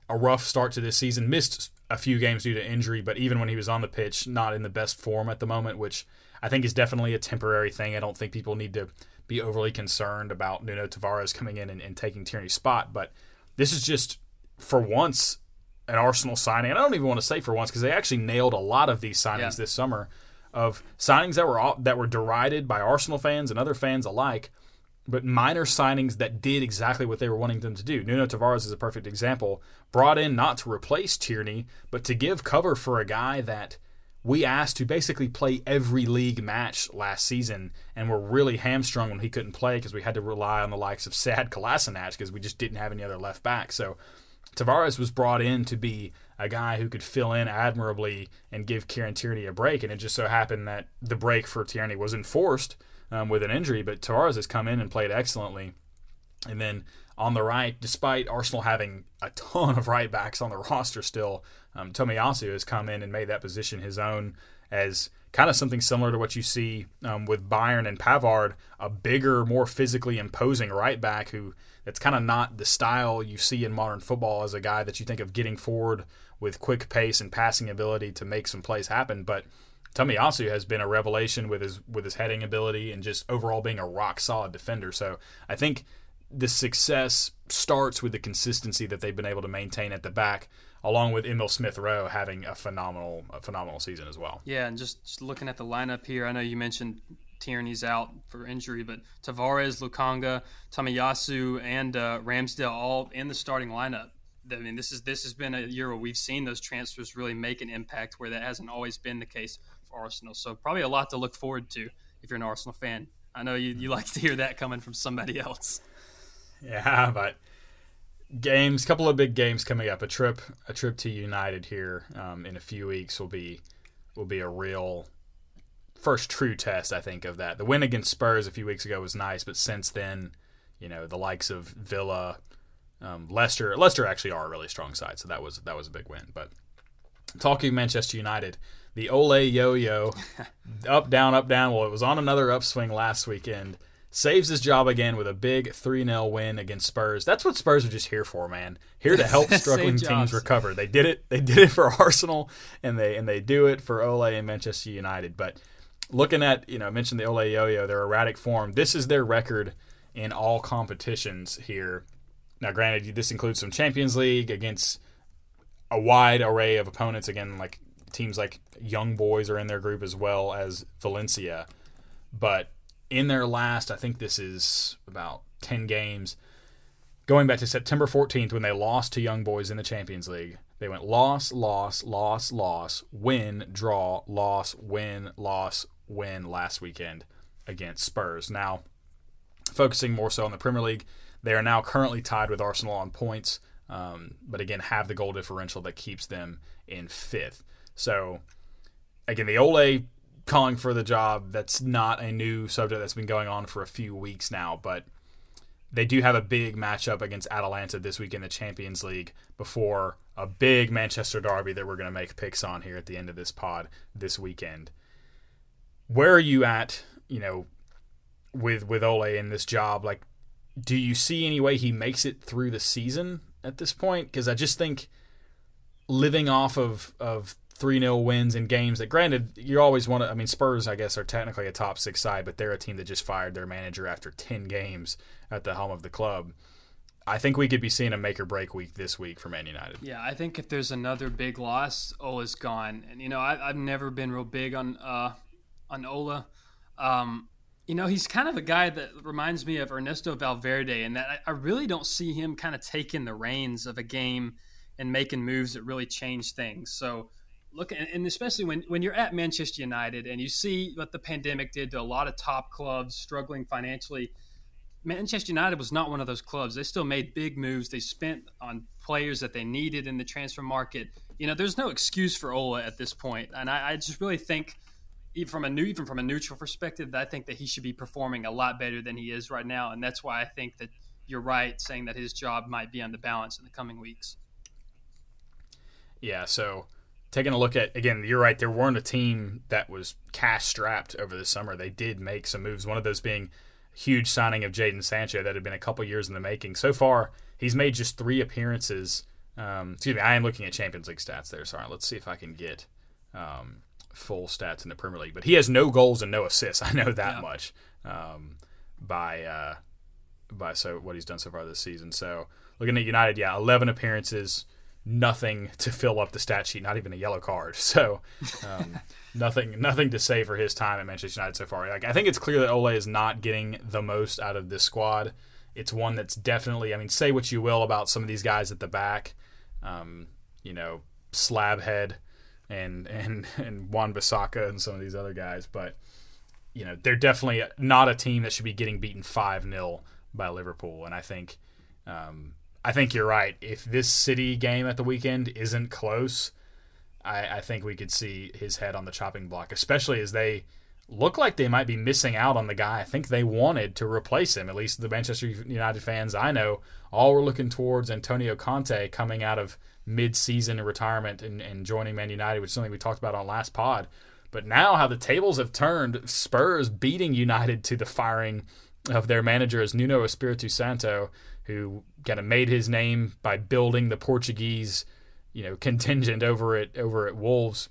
a rough start to this season, missed a few games due to injury, but even when he was on the pitch, not in the best form at the moment, which I think is definitely a temporary thing. I don't think people need to be overly concerned about Nuno Tavares coming in and taking Tierney's spot, but this is just, for once, an Arsenal signing. And I don't even want to say for once, because they actually nailed a lot of these signings this summer, of signings that were derided by Arsenal fans and other fans alike, but minor signings that did exactly what they were wanting them to do. Nuno Tavares is a perfect example, brought in not to replace Tierney, but to give cover for a guy that we asked to basically play every league match last season, and were really hamstrung when he couldn't play because we had to rely on the likes of Sad Kolasinac because we just didn't have any other left back. So Tavares was brought in to be a guy who could fill in admirably and give Kieran Tierney a break, and it just so happened that the break for Tierney was enforced with an injury, but Tavares has come in and played excellently. And then on the right, despite Arsenal having a ton of right backs on the roster still, Tomiyasu has come in and made that position his own as kind of something similar to what you see with Bayern and Pavard, a bigger, more physically imposing right back who that's kind of not the style you see in modern football, as a guy that you think of getting forward with quick pace and passing ability to make some plays happen. But Tomiyasu has been a revelation with his heading ability and just overall being a rock-solid defender. So I think the success starts with the consistency that they've been able to maintain at the back, along with Emil Smith-Rowe having a phenomenal season as well. Yeah, and just looking at the lineup here, I know you mentioned Tierney's out for injury, but Tavares, Lukanga, Tomiyasu, and Ramsdale all in the starting lineup. I mean, this has been a year where we've seen those transfers really make an impact, where that hasn't always been the case for Arsenal. So probably a lot to look forward to if you're an Arsenal fan. I know you like to hear that coming from somebody else. Yeah, but games, couple of big games coming up. A trip to United here in a few weeks will be a real first true test, I think, of that. The win against Spurs a few weeks ago was nice, but since then, you know, the likes of Villa, Leicester actually are a really strong side, so that was a big win. But talking Manchester United, the Ole Yo-Yo, up, down. Well, it was on another upswing last weekend. Saves his job again with a big 3-0 win against Spurs. That's what Spurs are just here for, man. Here to help struggling teams recover. They did it for Arsenal, and they do it for Ole and Manchester United. But looking at, I mentioned the Ole Yo-Yo, their erratic form. This is their record in all competitions here. Now, granted, this includes some Champions League against a wide array of opponents. Again, like teams like Young Boys are in their group, as well as Valencia. But in their last, I think this is about 10 games, going back to September 14th when they lost to Young Boys in the Champions League, they went loss, win, draw, loss, win last weekend against Spurs. Now, focusing more so on the Premier League, they are now currently tied with Arsenal on points, but again have the goal differential that keeps them in fifth. So, again, the Ole calling for the job, that's not a new subject. That's been going on for a few weeks now, but they do have a big matchup against Atalanta this week in the Champions League before a big Manchester derby that we're going to make picks on here at the end of this pod this weekend. Where are you at, with Ole in this job? Like, do you see any way he makes it through the season at this point? Because I just think living off of 3-0 wins in games that, granted, you always want to, Spurs, I guess, are technically a top six side, but they're a team that just fired their manager after 10 games at the helm of the club. I think we could be seeing a make or break week this week for Man United. Yeah, I think if there's another big loss, Ola's gone. And, I've never been real big on Ola. He's kind of a guy that reminds me of Ernesto Valverde, and that I really don't see him kind of taking the reins of a game and making moves that really change things. So, look, and especially when you're at Manchester United and you see what the pandemic did to a lot of top clubs struggling financially, Manchester United was not one of those clubs. They still made big moves. They spent on players that they needed in the transfer market. There's no excuse for Ola at this point. And I just really think, even from a neutral perspective, I think that he should be performing a lot better than he is right now. And that's why I think that you're right saying that his job might be on the balance in the coming weeks. Yeah, so taking a look at, again, you're right, there weren't a team that was cash-strapped over the summer. They did make some moves, one of those being huge signing of Jadon Sancho that had been a couple years in the making. So far, he's made just 3 appearances. I am looking at Champions League stats there. Sorry, let's see if I can get full stats in the Premier League. But he has no goals and no assists. I know that much by what he's done so far this season. So looking at United, 11 appearances. nothing to fill up the stat sheet, not even a yellow card. So nothing to say for his time at Manchester United so far. Like, I think it's clear that Ole is not getting the most out of this squad. It's one that's definitely, I mean, say what you will about some of these guys at the back, Slabhead and Juan Bissaka and some of these other guys, but you know, they're definitely not a team that should be getting beaten 5-0 by Liverpool. And I think you're right. If this City game at the weekend isn't close, I think we could see his head on the chopping block, especially as they look like they might be missing out on the guy I think they wanted to replace him. At least the Manchester United fans I know all were looking towards Antonio Conte coming out of mid-season retirement and joining Man United, which is something we talked about on last pod. But now how the tables have turned, Spurs beating United to the firing of their manager as Nuno Espírito Santo, who kind of made his name by building the Portuguese, contingent over at Wolves.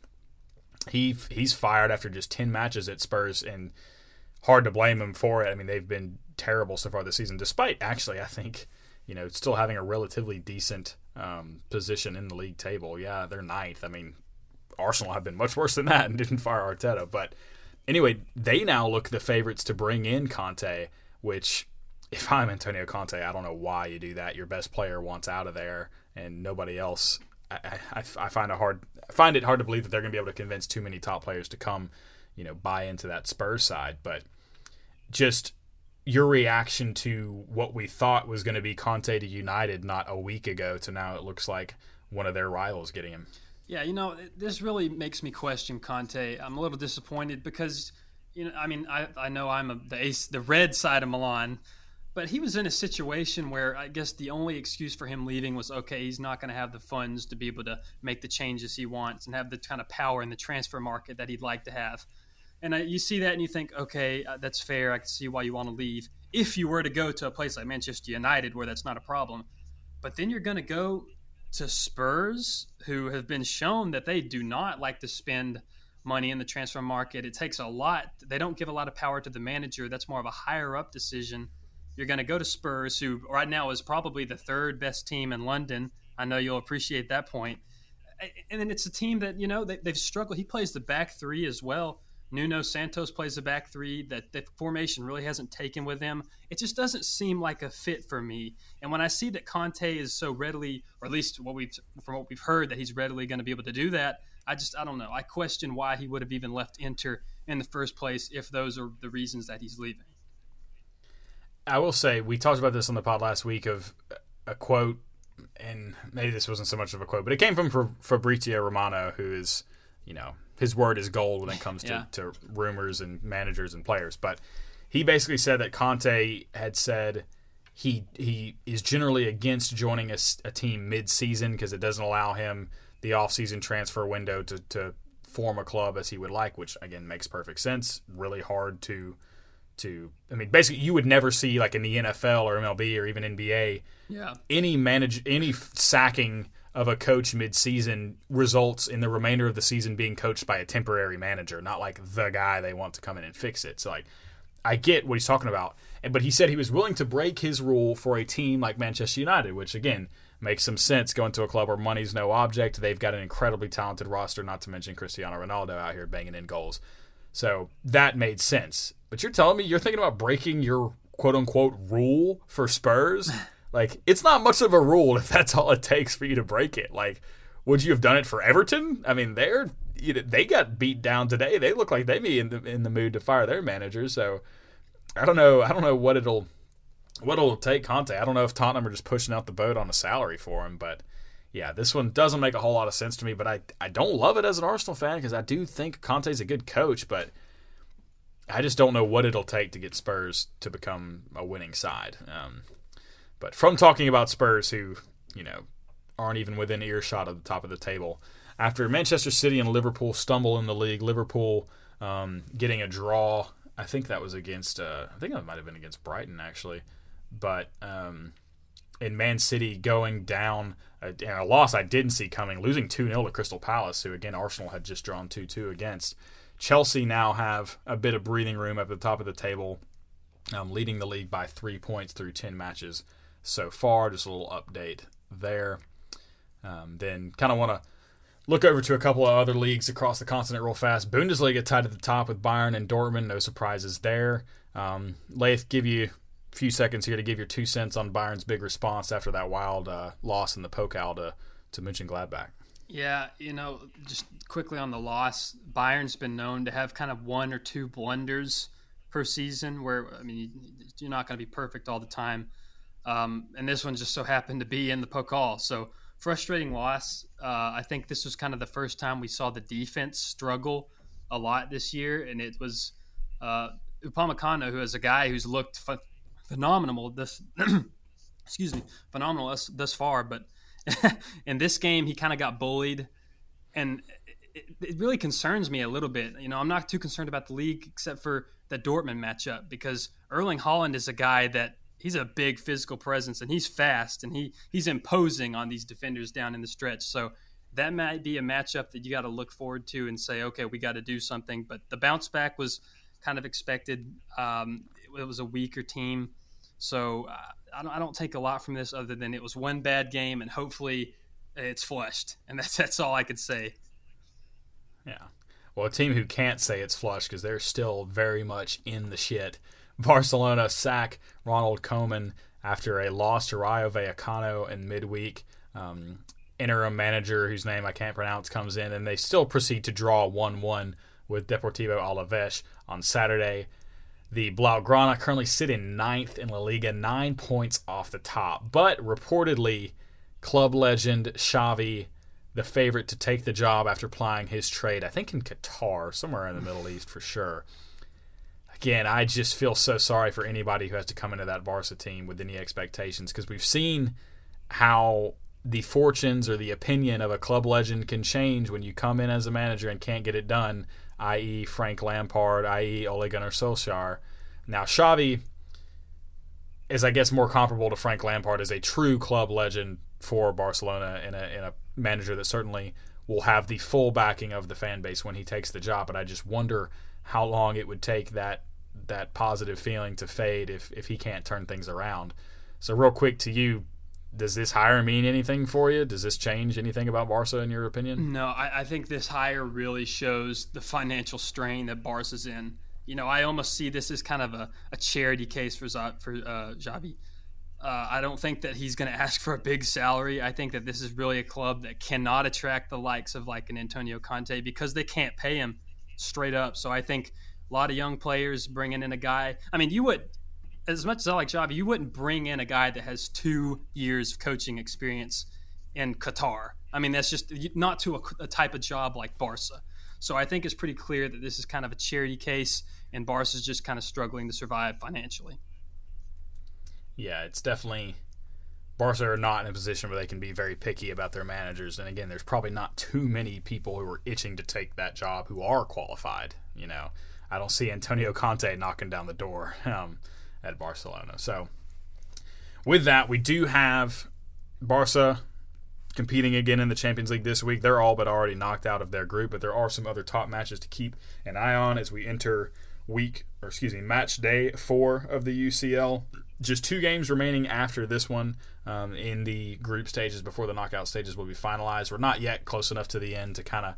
He's fired after just 10 matches at Spurs, and hard to blame him for it. I mean, they've been terrible so far this season, despite actually, I think, still having a relatively decent position in the league table. Yeah, they're 9th. I mean, Arsenal have been much worse than that and didn't fire Arteta. But anyway, they now look the favorites to bring in Conte, which, if I'm Antonio Conte, I don't know why you do that. Your best player wants out of there, and nobody else. I find it hard to believe that they're going to be able to convince too many top players to come, buy into that Spurs side. But just your reaction to what we thought was going to be Conte to United not a week ago to now it looks like one of their rivals getting him. Yeah, this really makes me question Conte. I'm a little disappointed because, I know I'm the red side of Milan, but he was in a situation where I guess the only excuse for him leaving was, okay, he's not going to have the funds to be able to make the changes he wants and have the kind of power in the transfer market that he'd like to have. And you see that and you think, okay, that's fair. I can see why you want to leave. If you were to go to a place like Manchester United where that's not a problem, but then you're going to go to Spurs, who have been shown that they do not like to spend money in the transfer market. It takes a lot. They don't give a lot of power to the manager. That's more of a higher up decision. You're going to go to Spurs, who right now is probably the third best team in London. I know you'll appreciate that point. And then it's a team that, they've struggled. He plays the back three as well. Nuno Santos plays the back three. That the formation really hasn't taken with him. It just doesn't seem like a fit for me. And when I see that Conte is so readily, or at least from what we've heard, that he's readily going to be able to do that, I don't know. I question why he would have even left Inter in the first place if those are the reasons that he's leaving. I will say, we talked about this on the pod last week of a quote, and maybe this wasn't so much of a quote, but it came from Fabrizio Romano, who is, his word is gold when it comes to rumors and managers and players. But he basically said that Conte had said he is generally against joining a team mid-season because it doesn't allow him the offseason transfer window to form a club as he would like, which, again, makes perfect sense. Really hard to I mean, basically, you would never see, like in the NFL or MLB or even NBA, any sacking of a coach mid-season results in the remainder of the season being coached by a temporary manager, not like the guy they want to come in and fix it. So, I get what he's talking about. But he said he was willing to break his rule for a team like Manchester United, which, again, makes some sense going to a club where money's no object. They've got an incredibly talented roster, not to mention Cristiano Ronaldo out here banging in goals. So that made sense. But you're telling me you're thinking about breaking your quote-unquote rule for Spurs? It's not much of a rule if that's all it takes for you to break it. Would you have done it for Everton? I mean, they got beat down today. They look like they may be in the mood to fire their manager. So I don't know what it'll take Conte. I don't know if Tottenham are just pushing out the boat on a salary for him. But yeah, this one doesn't make a whole lot of sense to me. But I don't love it as an Arsenal fan because I do think Conte's a good coach. But I just don't know what it'll take to get Spurs to become a winning side. But from talking about Spurs, who, aren't even within earshot of the top of the table, after Manchester City and Liverpool stumble in the league, Liverpool getting a draw. I think that was against, I think it might have been against Brighton, actually. But in Man City going down, a loss I didn't see coming, losing 2-0 to Crystal Palace, who, again, Arsenal had just drawn 2-2 against. Chelsea now have a bit of breathing room at the top of the table, leading the league by 3 points through 10 matches. So far, just a little update there. Then kind of want to look over to a couple of other leagues across the continent real fast. Bundesliga tied at the top with Bayern and Dortmund. No surprises there. Laith, give you a few seconds here to give your 2 cents on Bayern's big response after that wild loss in the Pokal to Mönchengladbach. Yeah, you know, just quickly on the loss, Bayern's been known to have kind of one or two blunders per season where, I mean, you're not going to be perfect all the time. And this one just so happened to be in the Pokal. So frustrating loss. I think this was kind of the first time we saw the defense struggle a lot this year. And it was Upamecano, who is a guy who's looked phenomenal this – excuse me, phenomenal thus far. But in this game, he kind of got bullied. And it really concerns me a little bit. You know, I'm not too concerned about the league except for the Dortmund matchup because Erling Haaland is a guy that – he's a big physical presence, and he's fast, and he's imposing on these defenders down in the stretch. So that might be a matchup that you got to look forward to and say, okay, we got to do something. But the bounce back was kind of expected. It was a weaker team. So I don't take a lot from this other than it was one bad game, and hopefully it's flushed. And that's all I could say. Yeah. Well, a team who can't say it's flushed because they're still very much in the shit. Barcelona sack Ronald Koeman after a loss to Rayo Vallecano in midweek. Interim manager, whose name I can't pronounce, comes in, and they still proceed to draw 1-1 with Deportivo Alavés on Saturday. The Blaugrana currently sit in 9th in La Liga, 9 points off the top. But reportedly, club legend Xavi, the favorite to take the job after plying his trade, I think in Qatar, somewhere in the Middle East for sure. Again, I just feel so sorry for anybody who has to come into that Barca team with any expectations because we've seen how the fortunes or the opinion of a club legend can change when you come in as a manager and can't get it done, i.e. Frank Lampard, i.e. Ole Gunnar Solskjaer. Now, Xavi is, I guess, more comparable to Frank Lampard as a true club legend for Barcelona and a manager that certainly will have the full backing of the fan base when he takes the job. But I just wonder how long it would take that positive feeling to fade if he can't turn things around. So real quick to you, does this hire mean anything for you? Does this change anything about Barca in your opinion? No, I think this hire really shows the financial strain that Barca's in. You know, I almost see this as kind of a charity case for Xavi. I don't think that he's going to ask for a big salary. I think that this is really a club that cannot attract the likes of like an Antonio Conte because they can't pay him straight up. So I think a lot of young players bringing in a guy. I mean, you would, as much as I like Xavi, you wouldn't bring in a guy that has 2 years of coaching experience in Qatar. I mean, that's just not to a type of job like Barca. So I think it's pretty clear that this is kind of a charity case and Barca's just kind of struggling to survive financially. Yeah, it's definitely Barca are not in a position where they can be very picky about their managers. And again, there's probably not too many people who are itching to take that job who are qualified. You know, I don't see Antonio Conte knocking down the door at Barcelona. So with that, we do have Barca competing again in the Champions League this week. They're all but already knocked out of their group, but there are some other top matches to keep an eye on as we enter match day 4 of the UCL. Just 2 games remaining after this one in the group stages before the knockout stages will be finalized. We're not yet close enough to the end to kind of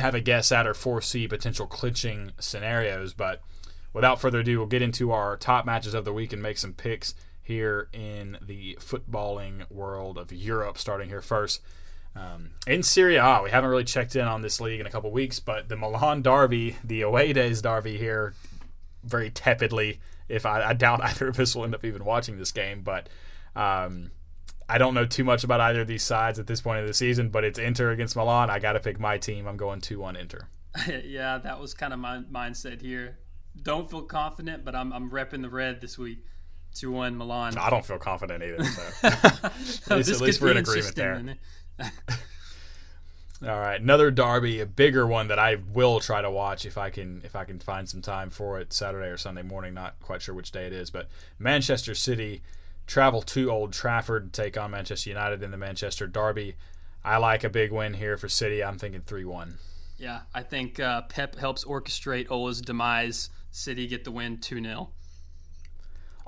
have a guess at or foresee potential clinching scenarios. But without further ado, we'll get into our top matches of the week and make some picks here in the footballing world of Europe, starting here first. In Serie A, we haven't really checked in on this league in a couple weeks, but the Milan derby, the away days derby here, very tepidly. If I doubt either of us will end up even watching this game, but I don't know too much about either of these sides at this point of the season, but it's Inter against Milan. I got to pick my team. I'm going 2-1 Inter. Yeah, that was kind of my mindset here. Don't feel confident, but I'm repping the red this week. 2-1 Milan. I don't feel confident either. So. at least we're in agreement there. All right, another derby, a bigger one that I will try to watch if I can find some time for it Saturday or Sunday morning. Not quite sure which day it is, but Manchester City travel to Old Trafford to take on Manchester United in the Manchester derby. I like a big win here for City. I'm thinking 3-1. Yeah, I think Pep helps orchestrate Ola's demise. City get the win 2-0.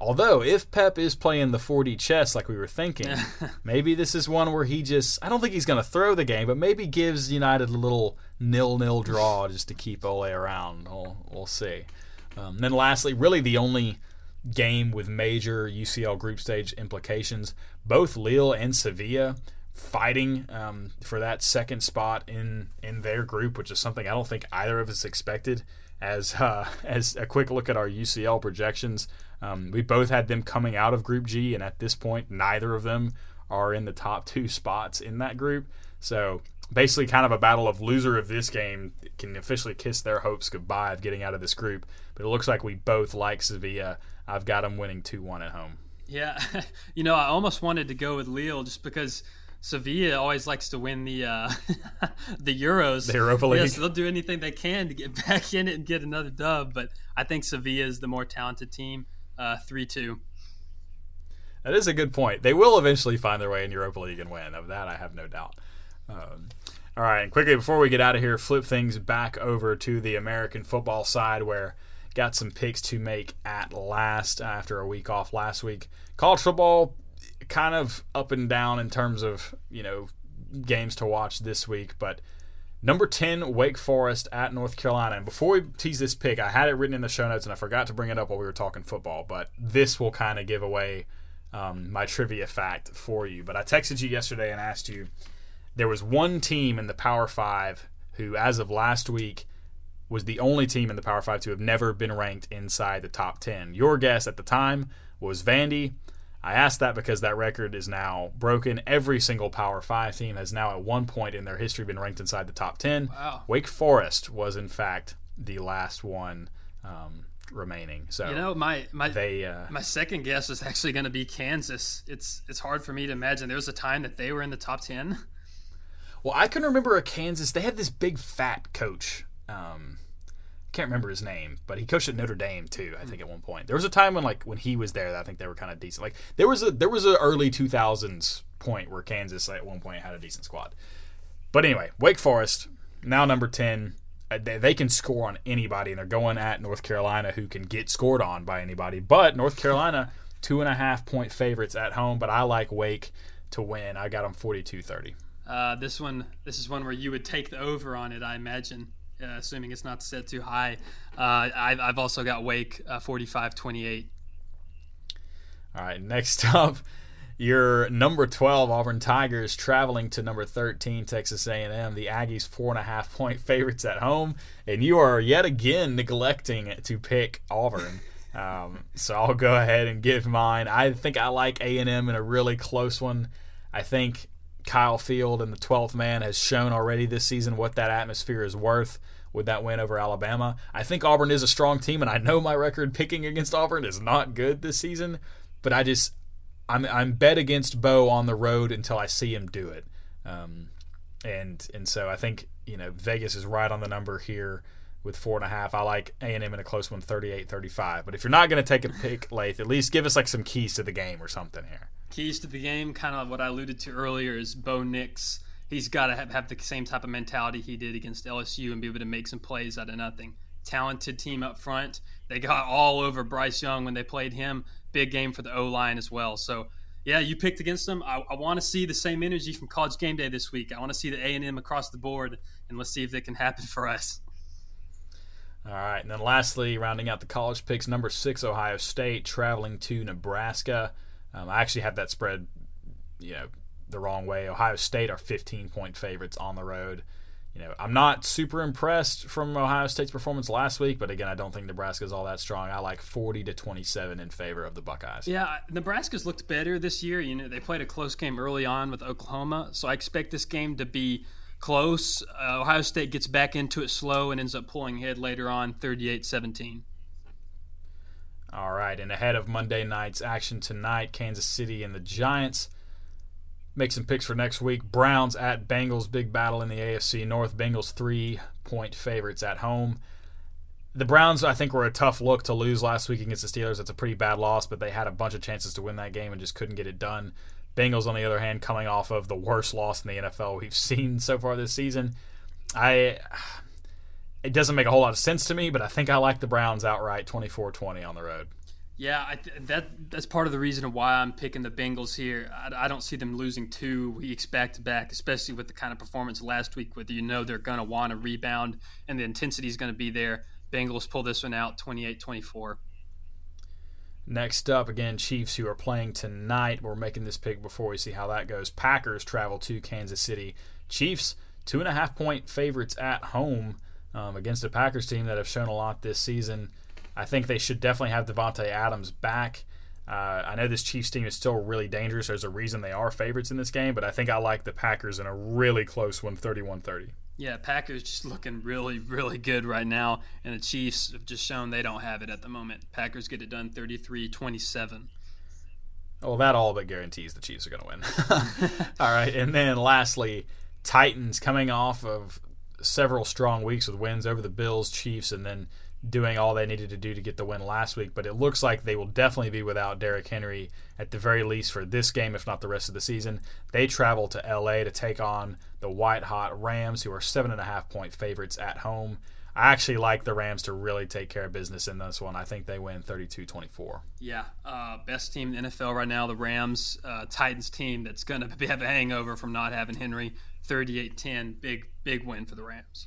Although, if Pep is playing the 40 chess like we were thinking, maybe this is one where he just, I don't think he's going to throw the game, but maybe gives United a little 0-0 draw just to keep Ole around. We'll see. Then lastly, really the only game with major UCL group stage implications, both Lille and Sevilla fighting for that second spot in their group, which is something I don't think either of us expected. As a quick look at our UCL projections, we both had them coming out of Group G, and at this point, neither of them are in the top two spots in that group. So basically kind of a battle of loser of this game can officially kiss their hopes goodbye of getting out of this group. But it looks like we both like Sevilla. I've got them winning 2-1 at home. Yeah, I almost wanted to go with Lille just because Sevilla always likes to win the Euros. The Europa League. Yes, they'll do anything they can to get back in it and get another dub. But I think Sevilla is the more talented team, 3-2. That is a good point. They will eventually find their way in Europa League and win. Of that, I have no doubt. All right, and quickly before we get out of here, flip things back over to the American football side where got some picks to make at last after a week off last week. College football kind of up and down in terms of, games to watch this week, but number 10, Wake Forest at North Carolina. And before we tease this pick, I had it written in the show notes and I forgot to bring it up while we were talking football, but this will kind of give away my trivia fact for you. But I texted you yesterday and asked you, there was one team in the Power 5 who, as of last week, was the only team in the Power 5 to have never been ranked inside the top 10. Your guess at the time was Vandy. I asked that because that record is now broken. Every single Power 5 team has now at one point in their history been ranked inside the top 10. Wow. Wake Forest was, in fact, the last one remaining. So my second guess was actually going to be Kansas. It's hard for me to imagine. There was a time that they were in the top 10. Well, I can remember a Kansas. They had this big fat coach. I can't remember his name, but he coached at Notre Dame too, I think, at one point. There was a time when he was there that I think they were kind of decent. Like there was a early 2000s point where Kansas at one point had a decent squad. But anyway, Wake Forest now number 10. They can score on anybody, and they're going at North Carolina, who can get scored on by anybody. But North Carolina 2.5-point favorites at home, but I like Wake to win. I got them 42-30. This is one where you would take the over on it, I imagine. Assuming it's not set too high. I've also got Wake 45-28. All right, next up, your number 12 Auburn Tigers traveling to number 13 Texas A&M. The Aggies 4.5-point favorites at home, and you are yet again neglecting to pick Auburn. So I'll go ahead and give mine. I think I like A&M in a really close one. I think Kyle Field and the 12th man has shown already this season what that atmosphere is worth with that win over Alabama. I think Auburn is a strong team, and I know my record picking against Auburn is not good this season, but I'm bet against Bo on the road until I see him do it. And so I think, Vegas is right on the number here with 4.5. I like A&M in a close one, 38-35. But if you're not going to take a pick, Lath, at least give us some keys to the game or something here. Keys to the game, kind of what I alluded to earlier, is Bo Nix. He's got to have the same type of mentality he did against LSU and be able to make some plays out of nothing. Talented team up front. They got all over Bryce Young when they played him. Big game for the O-line as well. So, yeah, you picked against them. I want to see the same energy from College Game Day this week. I want to see the A&M across the board, and let's see if it can happen for us. All right, and then lastly, rounding out the college picks, number 6, Ohio State, traveling to Nebraska. I actually have that spread, the wrong way. Ohio State are 15-point favorites on the road. I'm not super impressed from Ohio State's performance last week, but again, I don't think Nebraska's all that strong. I like 40-27 in favor of the Buckeyes. Yeah, Nebraska's looked better this year. They played a close game early on with Oklahoma, so I expect this game to be close. Ohio State gets back into it slow and ends up pulling ahead later on, 38-17. All right, and ahead of Monday night's action tonight, Kansas City and the Giants. Make some picks for next week. Browns at Bengals, big battle in the AFC North. Bengals 3-point favorites at home. The Browns, I think, were a tough look to lose last week against the Steelers. That's a pretty bad loss, but they had a bunch of chances to win that game and just couldn't get it done. Bengals, on the other hand, coming off of the worst loss in the NFL we've seen so far this season. It doesn't make a whole lot of sense to me, but I think I like the Browns outright, 24-20 on the road. Yeah, that's part of the reason why I'm picking the Bengals here. I don't see them losing two weeks back-to-back, especially with the kind of performance last week where you know they're going to want to rebound and the intensity is going to be there. Bengals pull this one out 28-24. Next up, again, Chiefs, who are playing tonight. We're making this pick before we see how that goes. Packers travel to Kansas City. Chiefs, 2.5-point favorites at home against a Packers team that have shown a lot this season. I think they should definitely have Devontae Adams back. I know this Chiefs team is still really dangerous. There's a reason they are favorites in this game, but I think I like the Packers in a really close one, 31-30. Yeah, Packers just looking really, really good right now, and the Chiefs have just shown they don't have it at the moment. Packers get it done 33-27. Well, that all but guarantees the Chiefs are going to win. All right, and then lastly, Titans coming off of several strong weeks with wins over the Bills, Chiefs, and then doing all they needed to do to get the win last week, but it looks like they will definitely be without Derrick Henry at the very least for this game, if not the rest of the season. They travel to LA to take on the white-hot Rams, who are 7.5-point favorites at home. I actually like the Rams to really take care of business in this one. I think they win 32-24. Yeah, best team in the NFL right now, the Rams. Titans team that's going to have a hangover from not having Henry, 38-10. Big win for the Rams.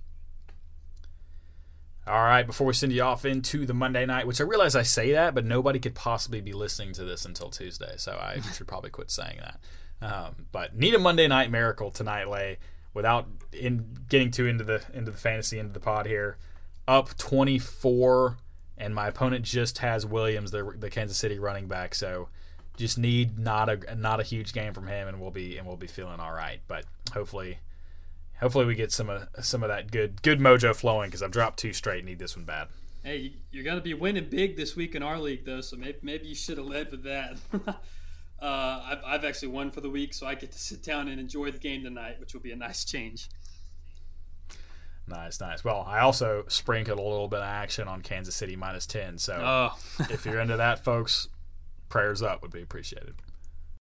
All right, before we send you off into the Monday night, which I realize I say that, but nobody could possibly be listening to this until Tuesday, so I should probably quit saying that. But need a Monday night miracle tonight, Lay, without getting too into the fantasy, into the pod here. Up 24, and my opponent just has Williams, the Kansas City running back, so just need not a huge game from him, and we'll be feeling all right. But hopefully we get some of that good mojo flowing, because I've dropped two straight and need this one bad. Hey, you're going to be winning big this week in our league, though, so maybe you should have led with that. I've actually won for the week, so I get to sit down and enjoy the game tonight, which will be a nice change. Nice. Well, I also sprinkled a little bit of action on Kansas City -10, so if you're into that, folks, prayers up would be appreciated.